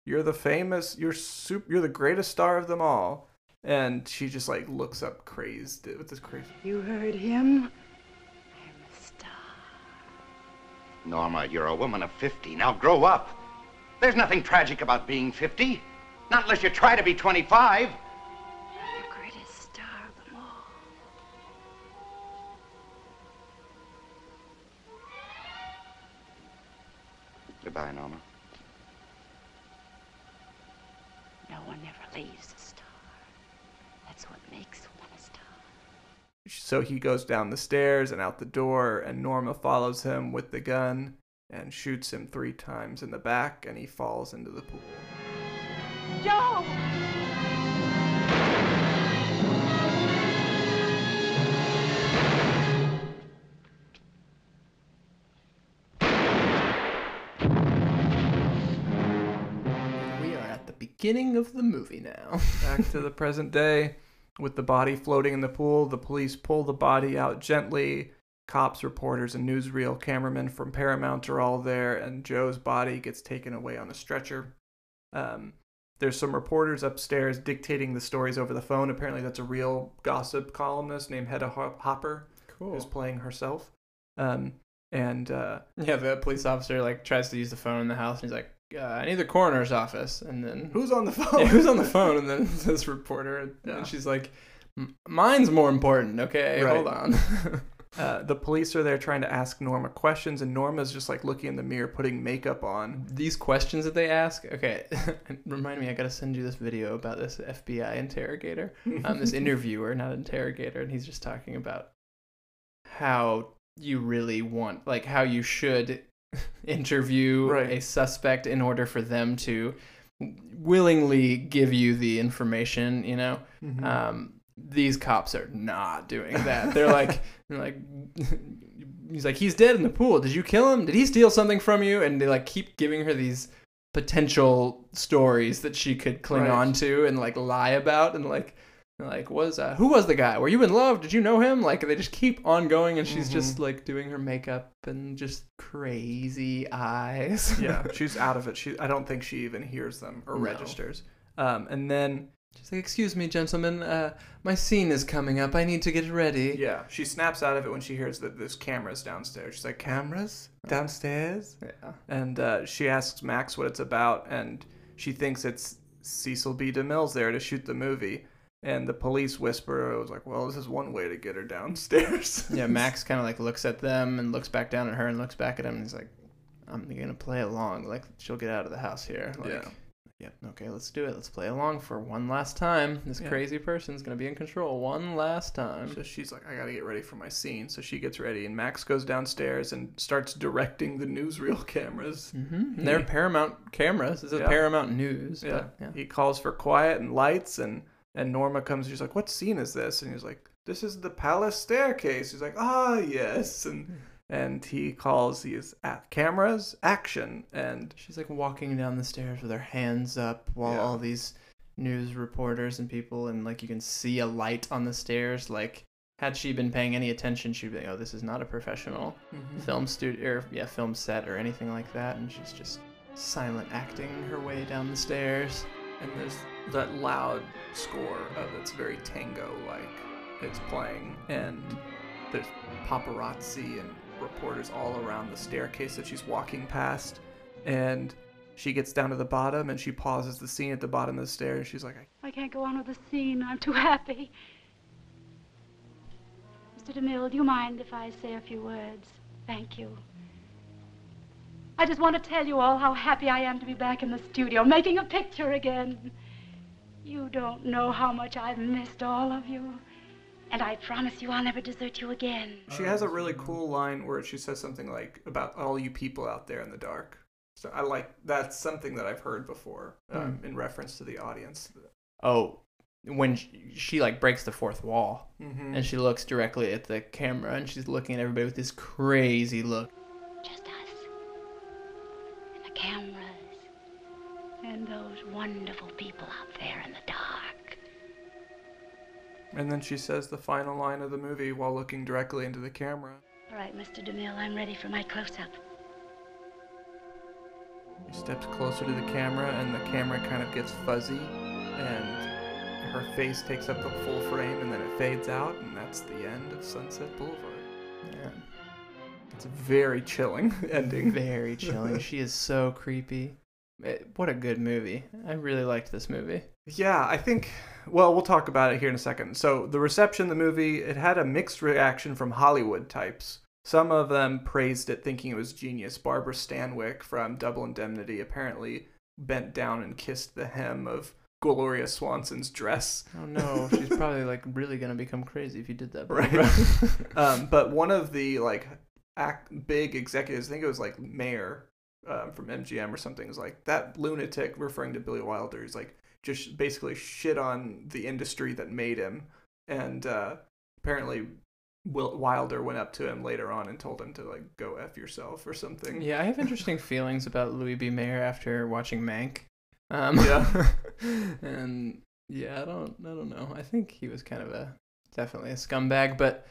you're the famous, you're super, you're the greatest star of them all. And she just, like, looks up crazed with this crazy. You heard him? Norma, you're a woman of fifty. Now grow up. There's nothing tragic about being fifty. Not unless you try to be twenty-five. You're the greatest star of them all. Goodbye, Norma. No one ever leaves a star. That's what makes one a star. So he goes down the stairs and out the door, and Norma follows him with the gun and shoots him three times in the back, and he falls into the pool. Joe! We are at the beginning of the movie now. Back to the present day. With the body floating in the pool, the police pull the body out gently. Cops, reporters, and newsreel cameramen from Paramount are all there, and Joe's body gets taken away on a stretcher. Um, there's some reporters upstairs dictating the stories over the phone. Apparently that's a real gossip columnist named Hedda Hopper, cool. who's playing herself. Um, and uh, Yeah, the police officer, like, tries to use the phone in the house, and he's like, Uh, I need the coroner's office, and then who's on the phone? Yeah, who's on the phone? And then this reporter, and, yeah. and she's like, "Mine's more important." Okay, right. Hold on. uh, the police are there trying to ask Norma questions, and Norma's just like looking in the mirror, putting makeup on. These questions that they ask, okay, remind me, I gotta send you this video about this F B I interrogator, um, this interviewer, not interrogator, and he's just talking about how you really want, like, how you should interview right. a suspect in order for them to willingly give you the information, you know. Mm-hmm. Um, these cops are not doing that. They're like, they're like, he's like, he's dead in the pool. Did you kill him? Did he steal something from you? And they, like, keep giving her these potential stories that she could cling right. on to and, like, lie about, and like, like, was uh, who was the guy? Were you in love? Did you know him? Like, they just keep on going, and she's mm-hmm. just, like, doing her makeup and just crazy eyes. Yeah, she's out of it. She, I don't think she even hears them or no. registers. Um, and then she's like, "Excuse me, gentlemen, uh, my scene is coming up. I need to get ready." Yeah, she snaps out of it when she hears that there's cameras downstairs. She's like, "Cameras downstairs?" Yeah. And uh, she asks Max what it's about, and she thinks it's Cecil B. DeMille's there to shoot the movie. And the police whisperer was like, well, this is one way to get her downstairs. Yeah, Max kind of, like, looks at them and looks back down at her and looks back at him, and he's like, I'm going to play along. Like, she'll get out of the house here. Like, yeah. Yep. Yeah, okay, let's do it. Let's play along for one last time. This yeah. crazy person's going to be in control one last time. So she's like, I got to get ready for my scene. So she gets ready, and Max goes downstairs and starts directing the newsreel cameras. Mm-hmm. They're Paramount cameras. This is yeah. Paramount News. Yeah. But, yeah. He calls for quiet and lights, and... And Norma comes, she's like, what scene is this? And he's like, this is the palace staircase. He's like, ah, yes. And and he calls these at cameras, action. And she's, like, walking down the stairs with her hands up while yeah. all these news reporters and people, and, like, you can see a light on the stairs. Like, had she been paying any attention, she'd be like, oh, this is not a professional mm-hmm. film studio, or, yeah, film set or anything like that. And she's just silent acting her way down the stairs. And there's that loud score of it's very tango-like. It's playing, and there's paparazzi and reporters all around the staircase that she's walking past. And she gets down to the bottom and she pauses the scene at the bottom of the stairs. She's like, I can't go on with the scene. I'm too happy. Mister DeMille, do you mind if I say a few words? Thank you. I just want to tell you all how happy I am to be back in the studio, making a picture again. You don't know how much I've missed all of you. And I promise you I'll never desert you again. She has a really cool line where she says something like, about all you people out there in the dark. So I like, that's something that I've heard before um, mm. in reference to the audience. Oh, when she, she like breaks the fourth wall mm-hmm. and she looks directly at the camera and she's looking at everybody with this crazy look. Just us and the cameras and those wonderful people out there in the dark. And then she says the final line of the movie while looking directly into the camera. All right, Mister DeMille, I'm ready for my close-up. She steps closer to the camera, and the camera kind of gets fuzzy, and her face takes up the full frame, and then it fades out, and that's the end of Sunset Boulevard. Yeah. It's a very chilling ending. Very chilling. She is so creepy. It, what a good movie. I really liked this movie. Yeah, I think... Well, we'll talk about it here in a second. So the reception of the movie, it had a mixed reaction from Hollywood types. Some of them praised it, thinking it was genius. Barbara Stanwyck from Double Indemnity apparently bent down and kissed the hem of Gloria Swanson's dress. Oh, no. She's probably, like, really going to become crazy if you did that. Right. um, but one of the, like, act- big executives, I think it was, like, Mayer um, from M G M or something, was like, that lunatic, referring to Billy Wilder, is like, just basically shit on the industry that made him. And uh, apparently Will Wilder went up to him later on and told him to, like, go F yourself or something. Yeah, I have interesting feelings about Louis B. Mayer after watching Mank. Um, yeah. and, yeah, I don't I don't know. I think he was kind of a, definitely a scumbag, but,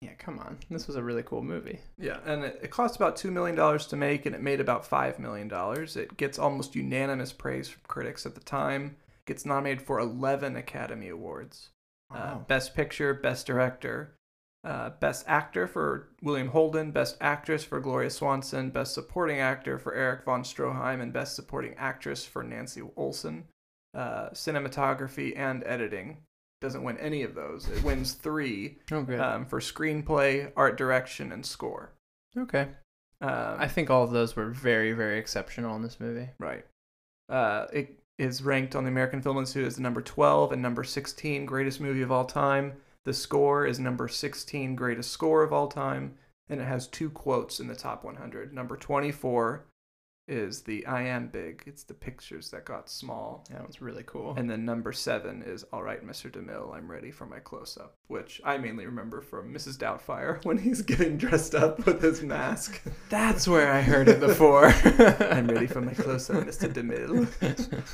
yeah, come on. This was a really cool movie. Yeah, and it, it cost about two million dollars to make, and it made about five million dollars. It gets almost unanimous praise from critics at the time. It gets nominated for eleven Academy Awards. Wow. Uh, Best Picture, Best Director, uh, Best Actor for William Holden, Best Actress for Gloria Swanson, Best Supporting Actor for Eric von Stroheim, and Best Supporting Actress for Nancy Olson. Uh, cinematography and editing. Doesn't win any of those. It wins three okay. um, for screenplay, art direction, and score. Okay. Um, I think all of those were very, very exceptional in this movie. Right. Uh, it is ranked on the American Film Institute as number twelve and number sixteen greatest movie of all time. The score is number sixteen greatest score of all time, and it has two quotes in the top one hundred. Number twenty-four is the I am big. It's the pictures that got small. That was really cool. And then number seven is all right, Mister DeMille, I'm ready for my close-up, which I mainly remember from Missus Doubtfire when he's getting dressed up with his mask. That's where I heard it before. I'm ready for my close-up, Mister DeMille.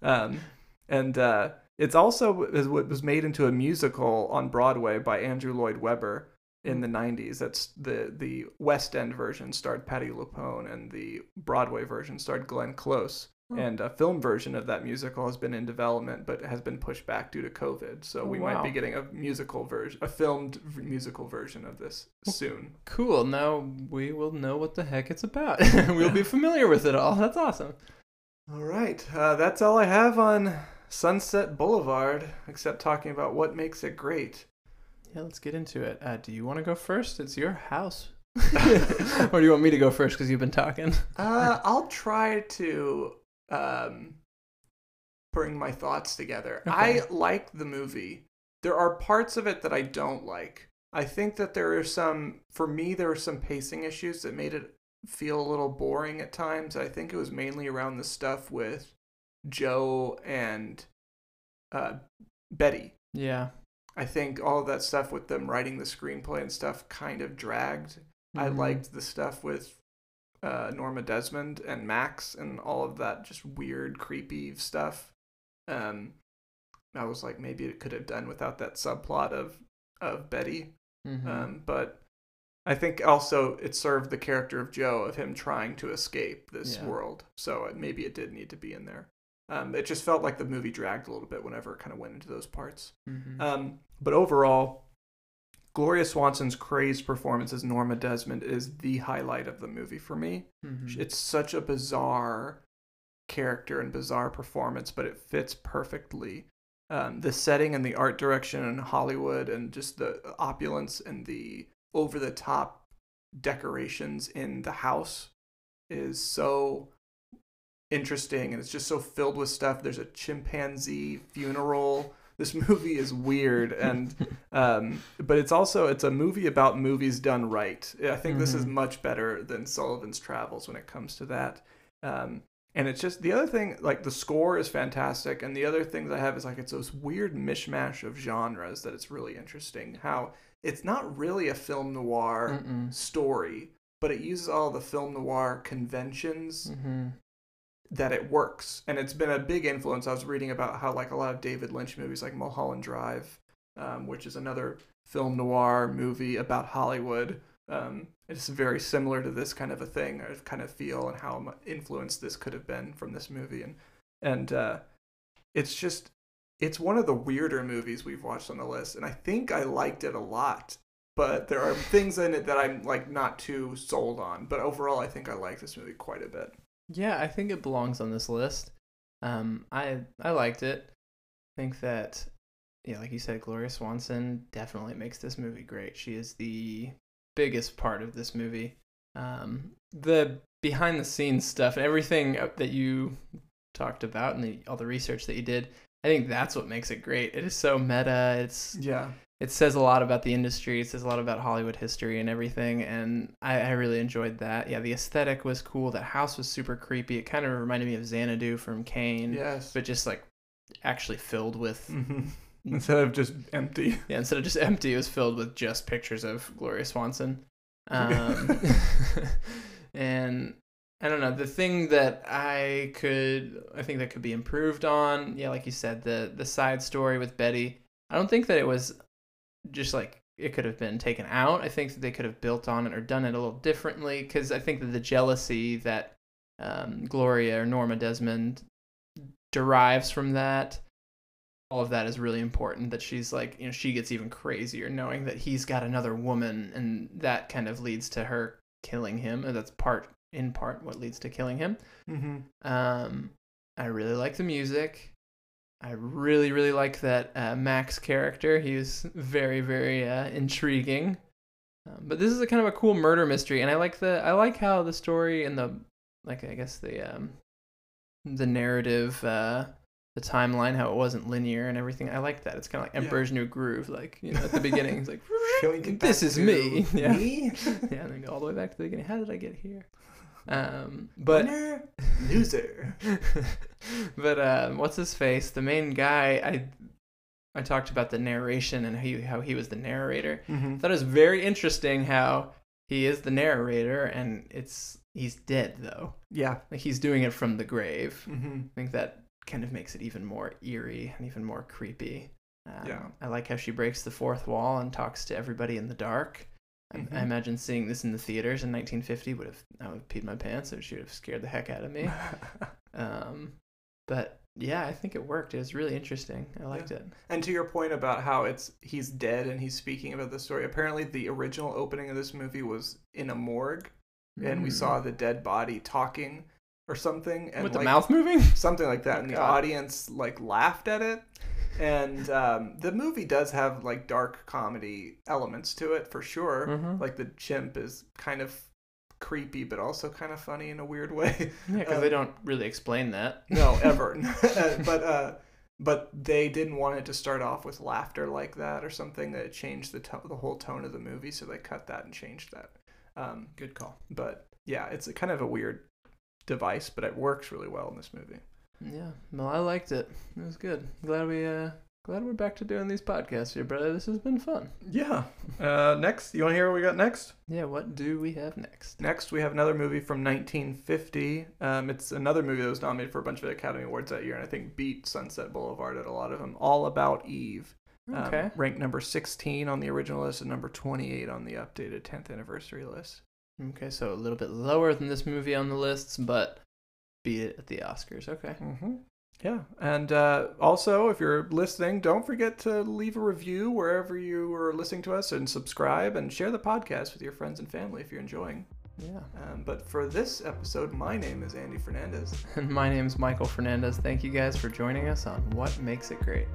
um, and uh, it's also what was made into a musical on Broadway by Andrew Lloyd Webber in the nineties. That's the the West End version starred Patti LuPone, and the Broadway version starred Glenn Close. Oh. And a film version of that musical has been in development, but has been pushed back due to COVID. So oh, we wow. might be getting a musical version, a filmed musical version of this soon. Cool. Now we will know what the heck it's about. We'll be familiar with it all. That's awesome. All right, uh, that's all I have on Sunset Boulevard, except talking about what makes it great. Yeah, let's get into it. Uh, do you want to go first? It's your house. Or do you want me to go first because you've been talking? uh, I'll try to um, bring my thoughts together. Okay. I like the movie. There are parts of it that I don't like. I think that there are some, for me, there were some pacing issues that made it feel a little boring at times. I think it was mainly around the stuff with Joe and uh, Betty. Yeah. I think all of that stuff with them writing the screenplay and stuff kind of dragged. Mm-hmm. I liked the stuff with uh, Norma Desmond and Max and all of that just weird, creepy stuff. Um, I was like, maybe it could have done without that subplot of, of Betty. Mm-hmm. Um, but I think also it served the character of Joe, of him trying to escape this yeah. world. So maybe it did need to be in there. Um, it just felt like the movie dragged a little bit whenever it kind of went into those parts. Mm-hmm. Um, but overall, Gloria Swanson's crazed performance as Norma Desmond is the highlight of the movie for me. Mm-hmm. It's such a bizarre character and bizarre performance, but it fits perfectly. Um, the setting and the art direction in Hollywood and just the opulence and the over-the-top decorations in the house is so interesting, and it's just so filled with stuff. There's a chimpanzee funeral. This movie is weird, and um, but it's also it's a movie about movies done right. I think mm-hmm. this is much better than Sullivan's Travels when it comes to that. Um, and it's just the other thing, like the score is fantastic, and the other things I have is like it's this weird mishmash of genres that it's really interesting. How it's not really a film noir Mm-mm. story, but it uses all the film noir conventions. Mm-hmm. That it works, and it's been a big influence. I was reading about how like a lot of David Lynch movies like Mulholland Drive, um, which is another film noir movie about Hollywood, um, it's very similar to this kind of a thing, or kind of feel, and how influenced this could have been from this movie. And and uh, it's just it's one of the weirder movies we've watched on the list, and I think I liked it a lot, but there are things in it that I'm like not too sold on, but overall I think I like this movie quite a bit. Yeah, I think it belongs on this list. Um, I I liked it. I think that, yeah, like you said, Gloria Swanson definitely makes this movie great. She is the biggest part of this movie. Um, the behind-the-scenes stuff, everything that you talked about and the, all the research that you did, I think that's what makes it great. It is so meta. It's yeah. It says a lot about the industry. It says a lot about Hollywood history and everything, and I, I really enjoyed that. Yeah, the aesthetic was cool. That house was super creepy. It kind of reminded me of Xanadu from Kane. Yes. But just, like, actually filled with... Mm-hmm. Instead of just empty. Yeah, instead of just empty, it was filled with just pictures of Gloria Swanson. Um, and... I don't know, the thing that I could, I think that could be improved on, yeah, like you said, the the side story with Betty, I don't think that it was just like, it could have been taken out. I think that they could have built on it or done it a little differently, because I think that the jealousy that um, Gloria or Norma Desmond derives from that, all of that is really important, that she's like, you know, she gets even crazier knowing that he's got another woman, and that kind of leads to her killing him, and that's part in part what leads to killing him. Mm-hmm. Um, I really like the music. I really, really like that uh, Max character. He was very, very uh, intriguing. Um, but this is a kind of a cool murder mystery, and I like the I like how the story and the like I guess the um, the narrative, uh, the timeline, how it wasn't linear and everything. I like that. It's kind of like Emperor's yeah. New Groove, like you know, at the beginning, it's like this is me. Yeah, me? yeah, and then go all the way back to the beginning. How did I get here? Um, but Winner, loser. but um, what's his face? The main guy. I I talked about the narration and how he, how he was the narrator. Mm-hmm. I thought it was very interesting how he is the narrator, and it's he's dead though. Yeah, like he's doing it from the grave. Mm-hmm. I think that kind of makes it even more eerie and even more creepy. Um, yeah, I like how she breaks the fourth wall and talks to everybody in the dark. Mm-hmm. I imagine seeing this in the theaters in nineteen fifty would have, I would have peed my pants, or she would have scared the heck out of me. um, but yeah, I think it worked. It was really interesting. I liked yeah. it. And to your point about how it's he's dead and he's speaking about the story, apparently the original opening of this movie was in a morgue, mm-hmm. and we saw the dead body talking or something. And With like, the mouth moving? Something like that. Oh, and God. The audience like laughed at it. And um, the movie does have like dark comedy elements to it for sure. Mm-hmm. Like the chimp is kind of creepy, but also kind of funny in a weird way. Yeah, because um, they don't really explain that. No, ever. but uh, but they didn't want it to start off with laughter like that or something. That it changed the to- the whole tone of the movie, so they cut that and changed that. Um, Good call. But yeah, it's a kind of a weird device, but it works really well in this movie. Yeah, well, I liked it. It was good. Glad we, uh, glad we're back to doing these podcasts here, brother. This has been fun. Yeah. Uh, next, you want to hear what we got next? Yeah, what do we have next? Next, we have another movie from nineteen fifty. Um, it's another movie that was nominated for a bunch of Academy Awards that year, and I think beat Sunset Boulevard at a lot of them. All About Eve. Okay. Um, ranked number sixteen on the original list and number twenty-eight on the updated tenth anniversary list. Okay, so a little bit lower than this movie on the lists, but... Beat it at the Oscars. Okay. Mm-hmm. Yeah, and uh, also, if you're listening, don't forget to leave a review wherever you are listening to us, and subscribe, and share the podcast with your friends and family if you're enjoying. Yeah. Um, but for this episode, my name is Andy Fernandez. And my name is Michael Fernandez. Thank you guys for joining us on What Makes It Great.